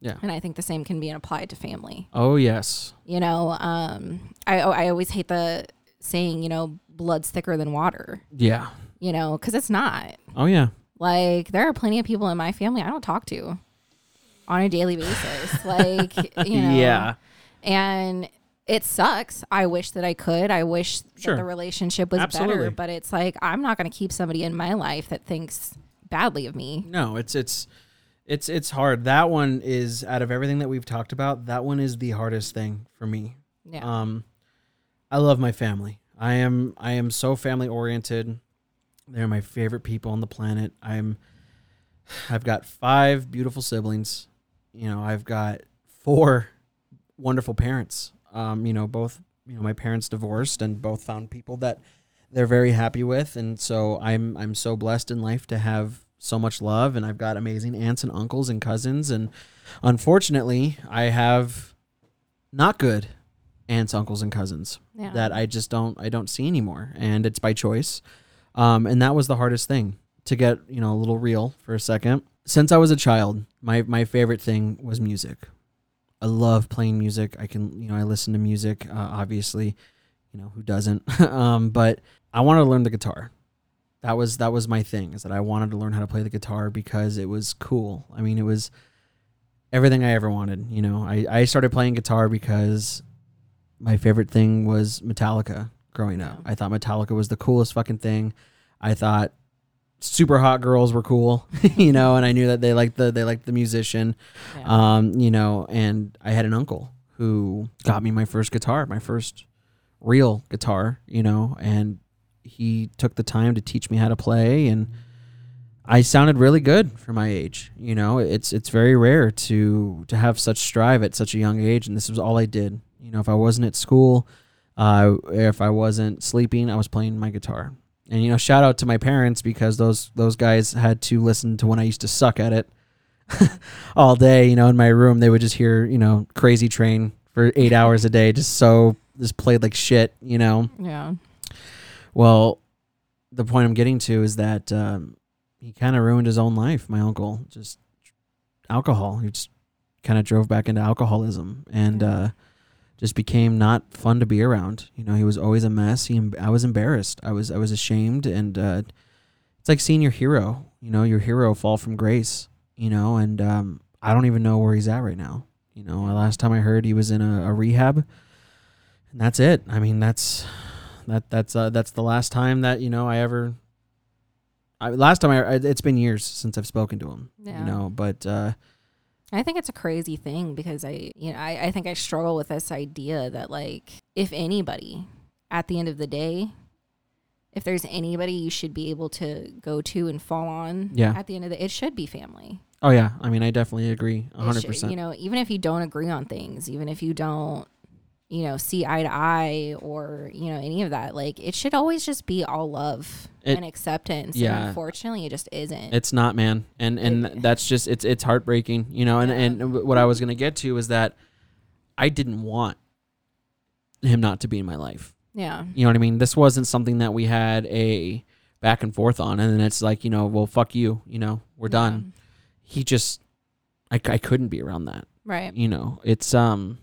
Yeah. And I think the same can be applied to family. Oh, yes. You know, um, I, I always hate the saying, you know, blood's thicker than water. Yeah. You know, because it's not. Oh, yeah. Like, there are plenty of people in my family I don't talk to on a daily basis. Like, you know. Yeah. And it sucks. I wish that I could. I wish sure. that the relationship was Absolutely. better, but it's like, I'm not going to keep somebody in my life that thinks badly of me. No, it's it's it's it's hard. That one is, out of everything that we've talked about, that one is the hardest thing for me. Yeah. Um, I love my family. I am I am so family oriented. They're my favorite people on the planet. I'm I've got five beautiful siblings. You know, I've got four wonderful parents. Um, you know, both, you know, my parents divorced and both found people that they're very happy with. And so I'm, I'm so blessed in life to have so much love, and I've got amazing aunts and uncles and cousins. And unfortunately I have not good aunts, uncles, and cousins yeah. that I just don't, I don't see anymore. And it's by choice. Um, and that was the hardest thing, to get, you know, a little real for a second. Since I was a child, my, my favorite thing was music. I love playing music. I can, you know, I listen to music, uh, obviously, you know, who doesn't? um, but I wanted to learn the guitar. That was, that was my thing, is that I wanted to learn how to play the guitar because it was cool. I mean, it was everything I ever wanted. You know, I, I started playing guitar because my favorite thing was Metallica growing up. I thought Metallica was the coolest fucking thing. I thought super hot girls were cool, you know, and I knew that they liked the, they liked the musician, yeah. um, you know, and I had an uncle who got me my first guitar, my first real guitar, you know, and he took the time to teach me how to play, and I sounded really good for my age. You know, it's, it's very rare to, to have such strive at such a young age. And this was all I did. You know, if I wasn't at school, uh, if I wasn't sleeping, I was playing my guitar. And, you know, shout out to my parents, because those those guys had to listen to when I used to suck at it all day, you know, in my room. They would just hear, you know, Crazy Train for eight hours a day, just so, just played like shit, you know. Yeah. Well, the point I'm getting to is that um, he kind of ruined his own life, my uncle. Just alcohol. He just kind of drove back into alcoholism and uh, just became not fun to be around. You know, he was always a mess. He, I was embarrassed. I was, I was ashamed. And uh, it's like seeing your hero, you know, your hero fall from grace, you know, and um, I don't even know where he's at right now. You know, last time I heard he was in a, a rehab, and that's it. I mean, that's, that, that's, uh, that's the last time that, you know, I ever I, last time I, it's been years since I've spoken to him, yeah. you know, but, uh, I think it's a crazy thing because I, you know, I, I think I struggle with this idea that, like, if anybody at the end of the day, if there's anybody you should be able to go to and fall on yeah. at the end of the, it should be family. Oh yeah. I mean, I definitely agree a hundred percent. You know, even if you don't agree on things, even if you don't, you know, see eye to eye or, you know, any of that, like, it should always just be all love it, and acceptance. Yeah. And unfortunately it just isn't. It's not, man. And, and it, that's just, it's, it's heartbreaking, you know, and, yeah. and what I was going to get to is that I didn't want him not to be in my life. Yeah. You know what I mean? This wasn't something that we had a back and forth on. And then it's like, you know, well, fuck you, you know, we're yeah. done. He just, I, I couldn't be around that. Right. You know, it's, um,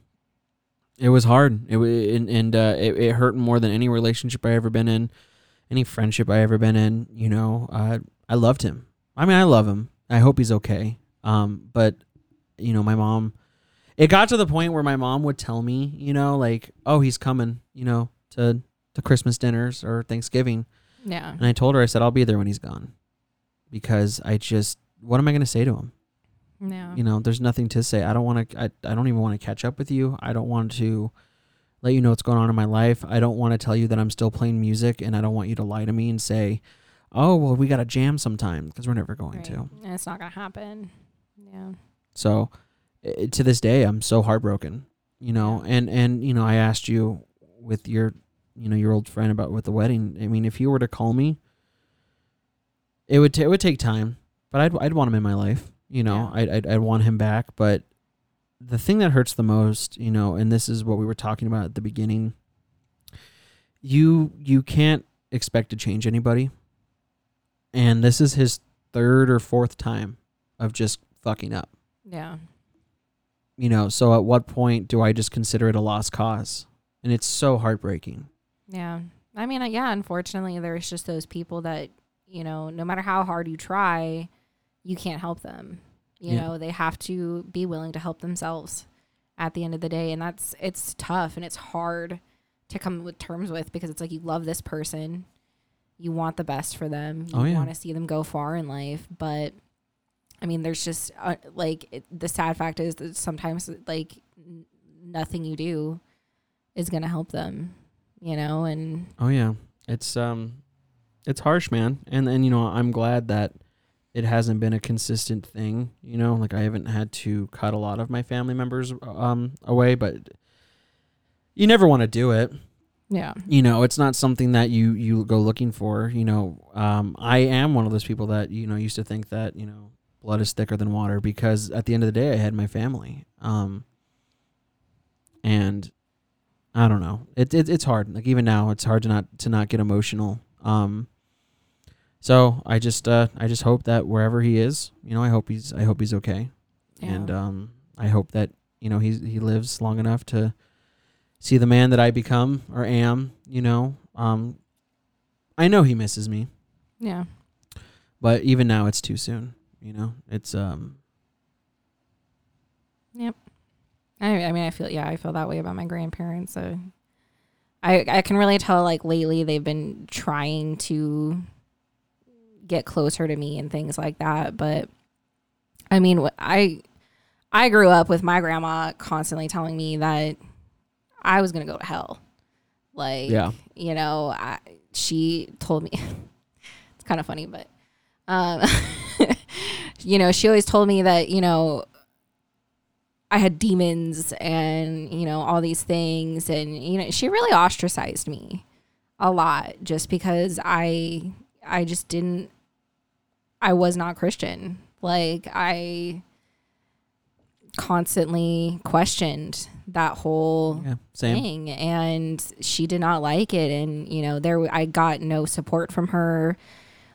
it was hard. It and, and uh, it, it hurt more than any relationship I ever been in, any friendship I ever been in. You know, uh, I loved him. I mean, I love him. I hope he's okay. Um, but you know, my mom. It got to the point where my mom would tell me, you know, like, "Oh, he's coming," you know, to to Christmas dinners or Thanksgiving. Yeah. And I told her, I said, "I'll be there when he's gone," because I just, what am I going to say to him? No. You know, there's nothing to say. I don't want to, I, I don't even want to catch up with you. I don't want to let you know what's going on in my life. I don't want to tell you that I'm still playing music, and I don't want you to lie to me and say, "Oh, well, we got to jam sometime," because we're never going right. to. And it's not going to happen. Yeah. So it, to this day, I'm so heartbroken, you know, yeah. and, and, you know, I asked you with your, you know, your old friend about with the wedding. I mean, if you were to call me, it would, t- it would take time, but I'd, I'd want him in my life. You know, yeah. I'd, I'd, I'd want him back. But the thing that hurts the most, you know, and this is what we were talking about at the beginning, you you can't expect to change anybody. And this is his third or fourth time of just fucking up. Yeah. You know, so at what point do I just consider it a lost cause? And it's so heartbreaking. Yeah. I mean, yeah, unfortunately, there's just those people that, you know, no matter how hard you try, you can't help them. You yeah. know, they have to be willing to help themselves at the end of the day. And that's, it's tough and it's hard to come with terms with, because it's like, you love this person. You want the best for them. You oh, yeah. want to see them go far in life. But I mean, there's just uh, like it, the sad fact is that sometimes like n- nothing you do is going to help them, you know? And oh yeah, it's, um, it's harsh, man. And then, you know, I'm glad that it hasn't been a consistent thing, you know, like I haven't had to cut a lot of my family members um, away, but you never want to do it. Yeah. You know, it's not something that you, you go looking for, you know, um, I am one of those people that, you know, used to think that, you know, blood is thicker than water, because at the end of the day I had my family. Um, and I don't know, it, it it's hard. Like even now it's hard to not, to not get emotional. Um, So I just uh, I just hope that wherever he is, you know, I hope he's I hope he's okay, yeah. and um, I hope that, you know, he's he lives long enough to see the man that I become or am. You know, um, I know he misses me. Yeah. But even now, it's too soon. You know, it's um. Yep. I I mean I feel yeah I feel that way about my grandparents. So I I can really tell, like, lately they've been trying to get closer to me and things like that. But I mean, I, I grew up with my grandma constantly telling me that I was going to go to hell. Like, yeah. you know, I, she told me, it's kind of funny, but, um, you know, she always told me that, you know, I had demons and, you know, all these things. And, you know, she really ostracized me a lot just because I, I just didn't, I was not Christian. Like, I constantly questioned that whole yeah, thing, and she did not like it. And, you know, there, I got no support from her.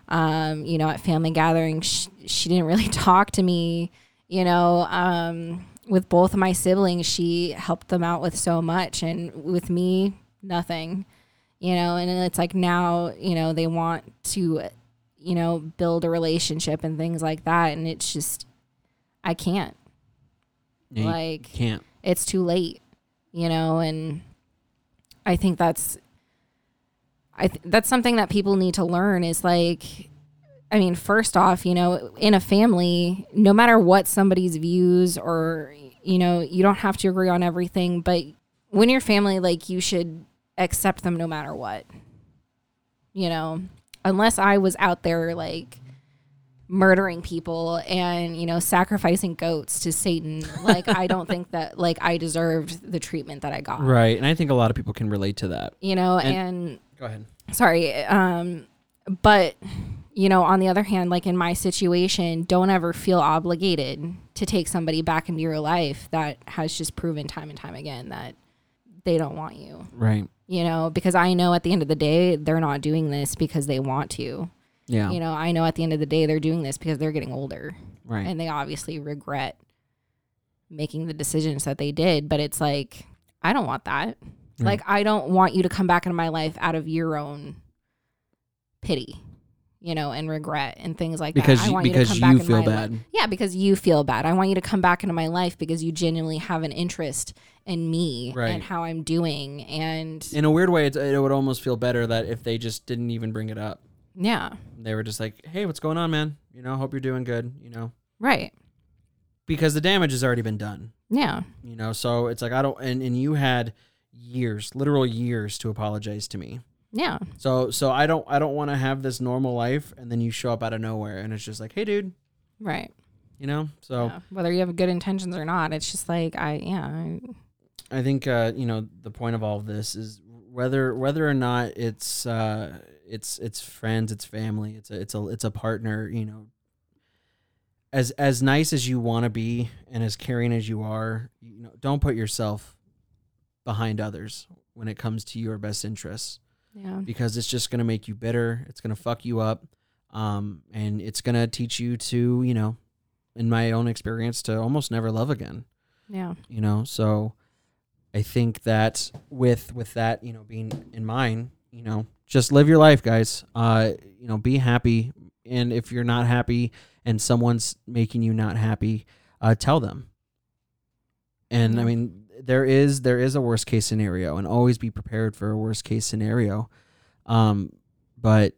Um, you know, at family gatherings, she, she didn't really talk to me, you know, um, with both of my siblings, she helped them out with so much, and with me, nothing. You know, and it's like now, you know, they want to, you know, build a relationship and things like that. And it's just, I can't. Yeah, like, can't. It's too late, you know, and I think that's, I th- that's something that people need to learn is, like, I mean, first off, you know, in a family, no matter what somebody's views or, you know, you don't have to agree on everything, but when you're family, like, you should accept them no matter what, you know, unless I was out there, like, murdering people and, you know, sacrificing goats to Satan. Like, I don't think that, like, I deserved the treatment that I got. Right. And I think a lot of people can relate to that. You know, and... and go ahead. Sorry. Um, but... You know, on the other hand, like in my situation, don't ever feel obligated to take somebody back into your life that has just proven time and time again that they don't want you. Right. You know, because I know at the end of the day, they're not doing this because they want to. Yeah. You know, I know at the end of the day, they're doing this because they're getting older. Right. And they obviously regret making the decisions that they did. But it's like, I don't want that. Right. Like, I don't want you to come back into my life out of your own pity. You know, and regret and things like because that. I want you, because you to come back you feel in my bad. Life. Yeah, because you feel bad. I want you to come back into my life because you genuinely have an interest in me right. and how I'm doing. And in a weird way, it's, it would almost feel better that if they just didn't even bring it up. Yeah. They were just like, hey, what's going on, man? You know, hope you're doing good, you know. Right. Because the damage has already been done. Yeah. You know, so it's like, I don't, and, and you had years, literal years to apologize to me. Yeah. So so I don't I don't want to have this normal life and then you show up out of nowhere and it's just like, hey, dude. Right. You know? So yeah. Whether you have good intentions or not, it's just like I yeah. I, I think uh, you know, the point of all of this is whether whether or not it's uh, it's it's friends, it's family, it's a it's a it's a partner, you know. As as nice as you want to be and as caring as you are, you know, don't put yourself behind others when it comes to your best interests. Yeah. Because it's just going to make you bitter. It's going to fuck you up. Um, and it's going to teach you to, you know, in my own experience, to almost never love again. Yeah. You know, so I think that with, with that, you know, being in mind, you know, just live your life, guys. Uh, you know, be happy. And if you're not happy and someone's making you not happy, uh, tell them. And yeah. I mean, There is there is a worst case scenario, and always be prepared for a worst case scenario. Um, but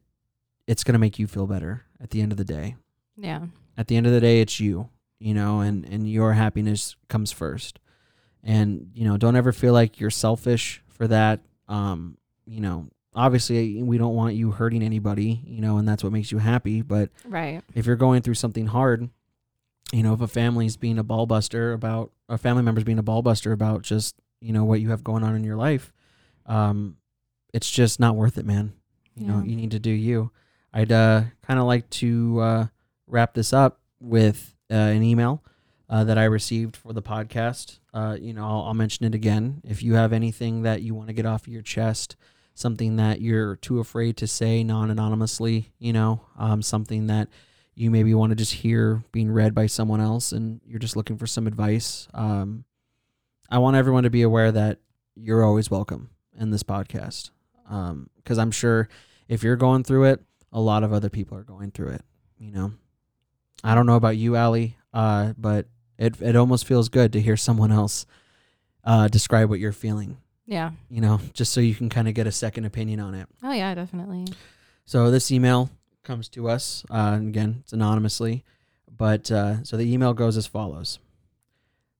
it's gonna make you feel better at the end of the day. Yeah. At the end of the day, it's you, you know, and, and your happiness comes first. And you know, don't ever feel like you're selfish for that. Um, you know, obviously we don't want you hurting anybody, you know, and that's what makes you happy. But right. if you're going through something hard. You know, if a family's being a ball buster about, a family member's being a ball buster about just, you know, what you have going on in your life, um, it's just not worth it, man. You yeah. know, you need to do you. I'd uh, kind of like to uh, wrap this up with uh, an email uh, that I received for the podcast. Uh, you know, I'll, I'll mention it again. If you have anything that you want to get off your chest, something that you're too afraid to say non-anonymously, you know, um, something that you maybe want to just hear being read by someone else and you're just looking for some advice. Um, I want everyone to be aware that you're always welcome in this podcast. Um, 'cause I'm sure if you're going through it, a lot of other people are going through it. You know, I don't know about you, Ali, uh, but it, it almost feels good to hear someone else, uh, describe what you're feeling. Yeah. You know, just so you can kind of get a second opinion on it. Oh yeah, definitely. So this email comes to us, uh, and again, it's anonymously, but uh, so the email goes as follows.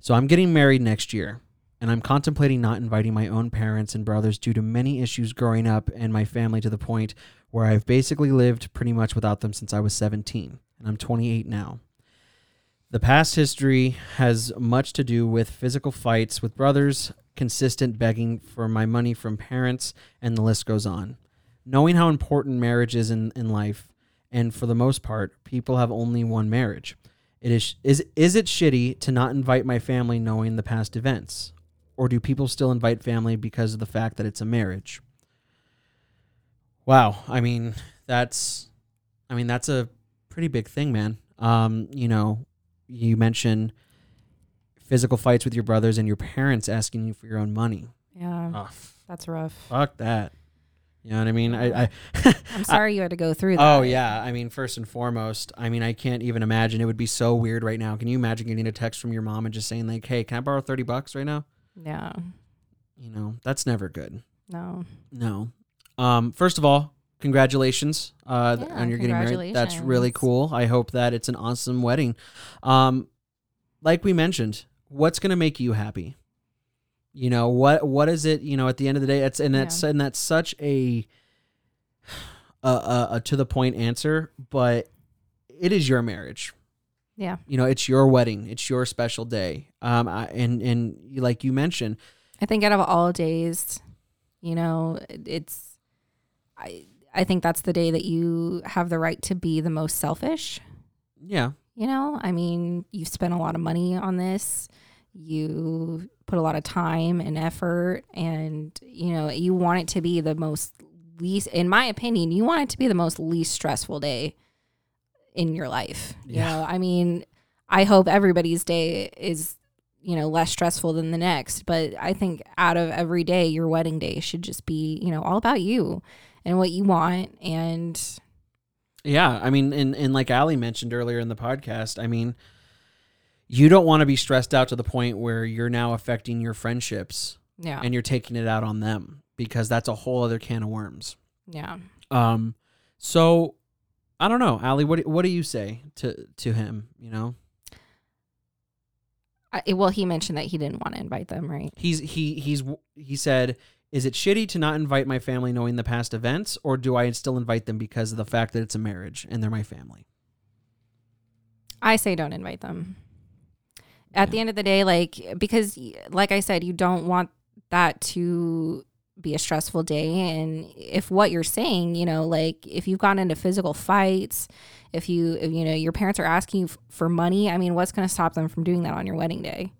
So I'm getting married next year, and I'm contemplating not inviting my own parents and brothers due to many issues growing up and my family, to the point where I've basically lived pretty much without them since I was seventeen, and I'm twenty-eight now. The past history has much to do with physical fights with brothers, consistent begging for my money from parents, and the list goes on. Knowing how important marriage is in, in life, and for the most part, people have only one marriage. It is, is is it shitty to not invite my family knowing the past events? Or do people still invite family because of the fact that it's a marriage? Wow. I mean, that's I mean, that's a pretty big thing, man. Um, you know, you mentioned physical fights with your brothers and your parents asking you for your own money. Yeah. Oh, that's rough. Fuck that. You know what I mean? I, I, I'm sorry I, you had to go through that. Oh, yeah. I mean, first and foremost, I mean, I can't even imagine. It would be so weird right now. Can you imagine getting a text from your mom and just saying, like, hey, can I borrow thirty bucks right now? Yeah. You know, that's never good. No. No. Um, first of all, congratulations uh, yeah, on your getting married. That's really cool. I hope that it's an awesome wedding. Um, like we mentioned, what's going to make you happy? You know, what, what is it, you know, at the end of the day, that's, and that's, yeah. and that's such a, a, a, a to the point answer, but it is your marriage. Yeah. You know, it's your wedding. It's your special day. Um, I, and, and like you mentioned, I think out of all days, you know, it's, I, I think that's the day that you have the right to be the most selfish. Yeah. You know, I mean, you've spent a lot of money on this. You put a lot of time and effort, and, you know, you want it to be the most least, in my opinion, you want it to be the most least stressful day in your life. Yeah. You know, I mean, I hope everybody's day is, you know, less stressful than the next, but I think out of every day, your wedding day should just be, you know, all about you and what you want. And yeah, I mean, and, and like Ali mentioned earlier in the podcast, I mean, you don't want to be stressed out to the point where you're now affecting your friendships. Yeah. And you're taking it out on them, because that's a whole other can of worms. Yeah. Um, so I don't know, Ali, what do, what do you say to, to him, you know? I, well, he mentioned that he didn't want to invite them, right? He's, he, he's, he said, is it shitty to not invite my family knowing the past events, or do I still invite them because of the fact that it's a marriage and they're my family? I say don't invite them. At yeah. the end of the day, like, because like I said, you don't want that to be a stressful day. And if what you're saying, you know, like if you've gotten into physical fights, if you, you know, your parents are asking you f- for money, I mean, what's going to stop them from doing that on your wedding day?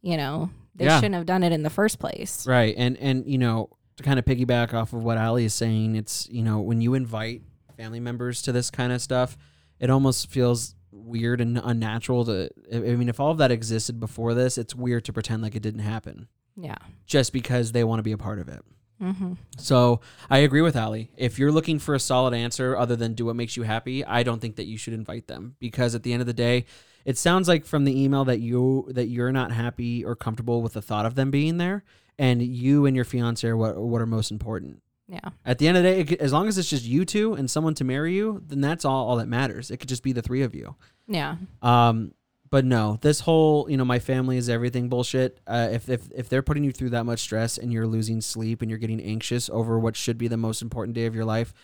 You know? They yeah. shouldn't have done it in the first place. Right. And, and you know, to kind of piggyback off of what Ali is saying, it's, you know, when you invite family members to this kind of stuff, it almost feels weird and unnatural to, I mean, if all of that existed before this, it's weird to pretend like it didn't happen. Yeah. Just because they want to be a part of it. Mm-hmm. So I agree with Ali. If you're looking for a solid answer other than do what makes you happy, I don't think that you should invite them, because at the end of the day, it sounds like from the email that you that you're not happy or comfortable with the thought of them being there, and you and your fiance are what what are most important. Yeah. At the end of the day, it could, as long as it's just you two and someone to marry you, then that's all all that matters. It could just be the three of you. Yeah. Um. But no, this whole, you know, my family is everything bullshit. Uh, if if if they're putting you through that much stress and you're losing sleep and you're getting anxious over what should be the most important day of your life,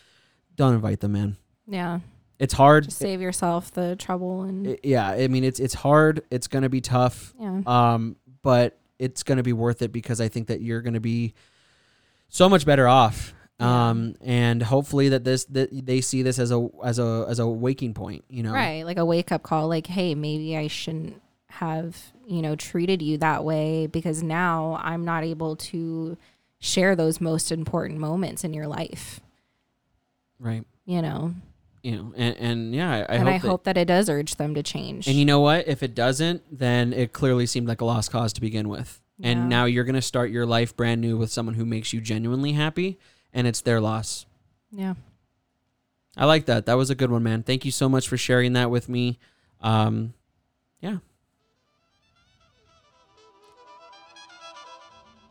don't invite them, man. Yeah. It's hard. Just save yourself the trouble. And it, yeah, I mean, it's it's hard. It's going to be tough. Yeah. Um, but it's going to be worth it, because I think that you're going to be so much better off. Um, and hopefully that this that they see this as a as a as a waking point, you know. Right, like a wake up call. Like, hey, maybe I shouldn't have, you know, treated you that way, because now I'm not able to share those most important moments in your life. Right. You know. You know, and, and yeah, I, I and hope I that, hope that it does urge them to change. And you know what? If it doesn't, then it clearly seemed like a lost cause to begin with. Yeah. And now you're going to start your life brand new with someone who makes you genuinely happy, and it's their loss. Yeah. I like that. That was a good one, man. Thank you so much for sharing that with me. Um, yeah.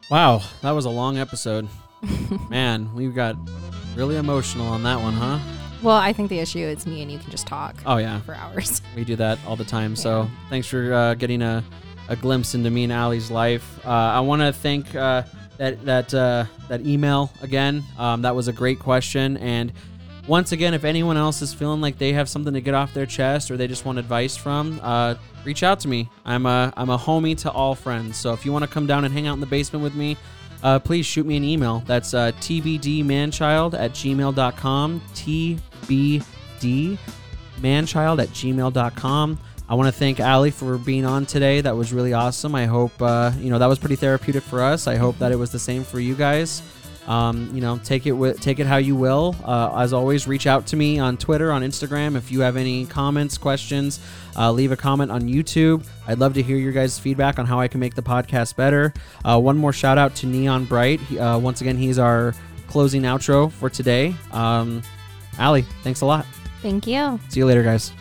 Wow, that was a long episode. Man, we got really emotional on that one, huh? Well, I think the issue is me and you can just talk. Oh, yeah. For hours. We do that all the time. Yeah. So thanks for uh, getting a, a glimpse into me and Ali's life. Uh, I want to thank uh, that that uh, that email again. Um, that was a great question. And once again, if anyone else is feeling like they have something to get off their chest, or they just want advice from, uh, reach out to me. I'm a, I'm a homie to all friends. So if you want to come down and hang out in the basement with me, Uh, please shoot me an email. That's uh, t b d manchild at gmail dot com. t b d manchild at gmail dot com. I want to thank Ali for being on today. That was really awesome. I hope, uh, you know, that was pretty therapeutic for us. I hope that it was the same for you guys. Um, you know, take it with, take it how you will. Uh, as always, reach out to me on Twitter, on Instagram. If you have any comments, questions, uh, leave a comment on YouTube. I'd love to hear your guys' feedback on how I can make the podcast better. Uh, one more shout out to Neon Bright. He, uh, once again, he's our closing outro for today. Um, Ali, thanks a lot. Thank you. See you later, guys.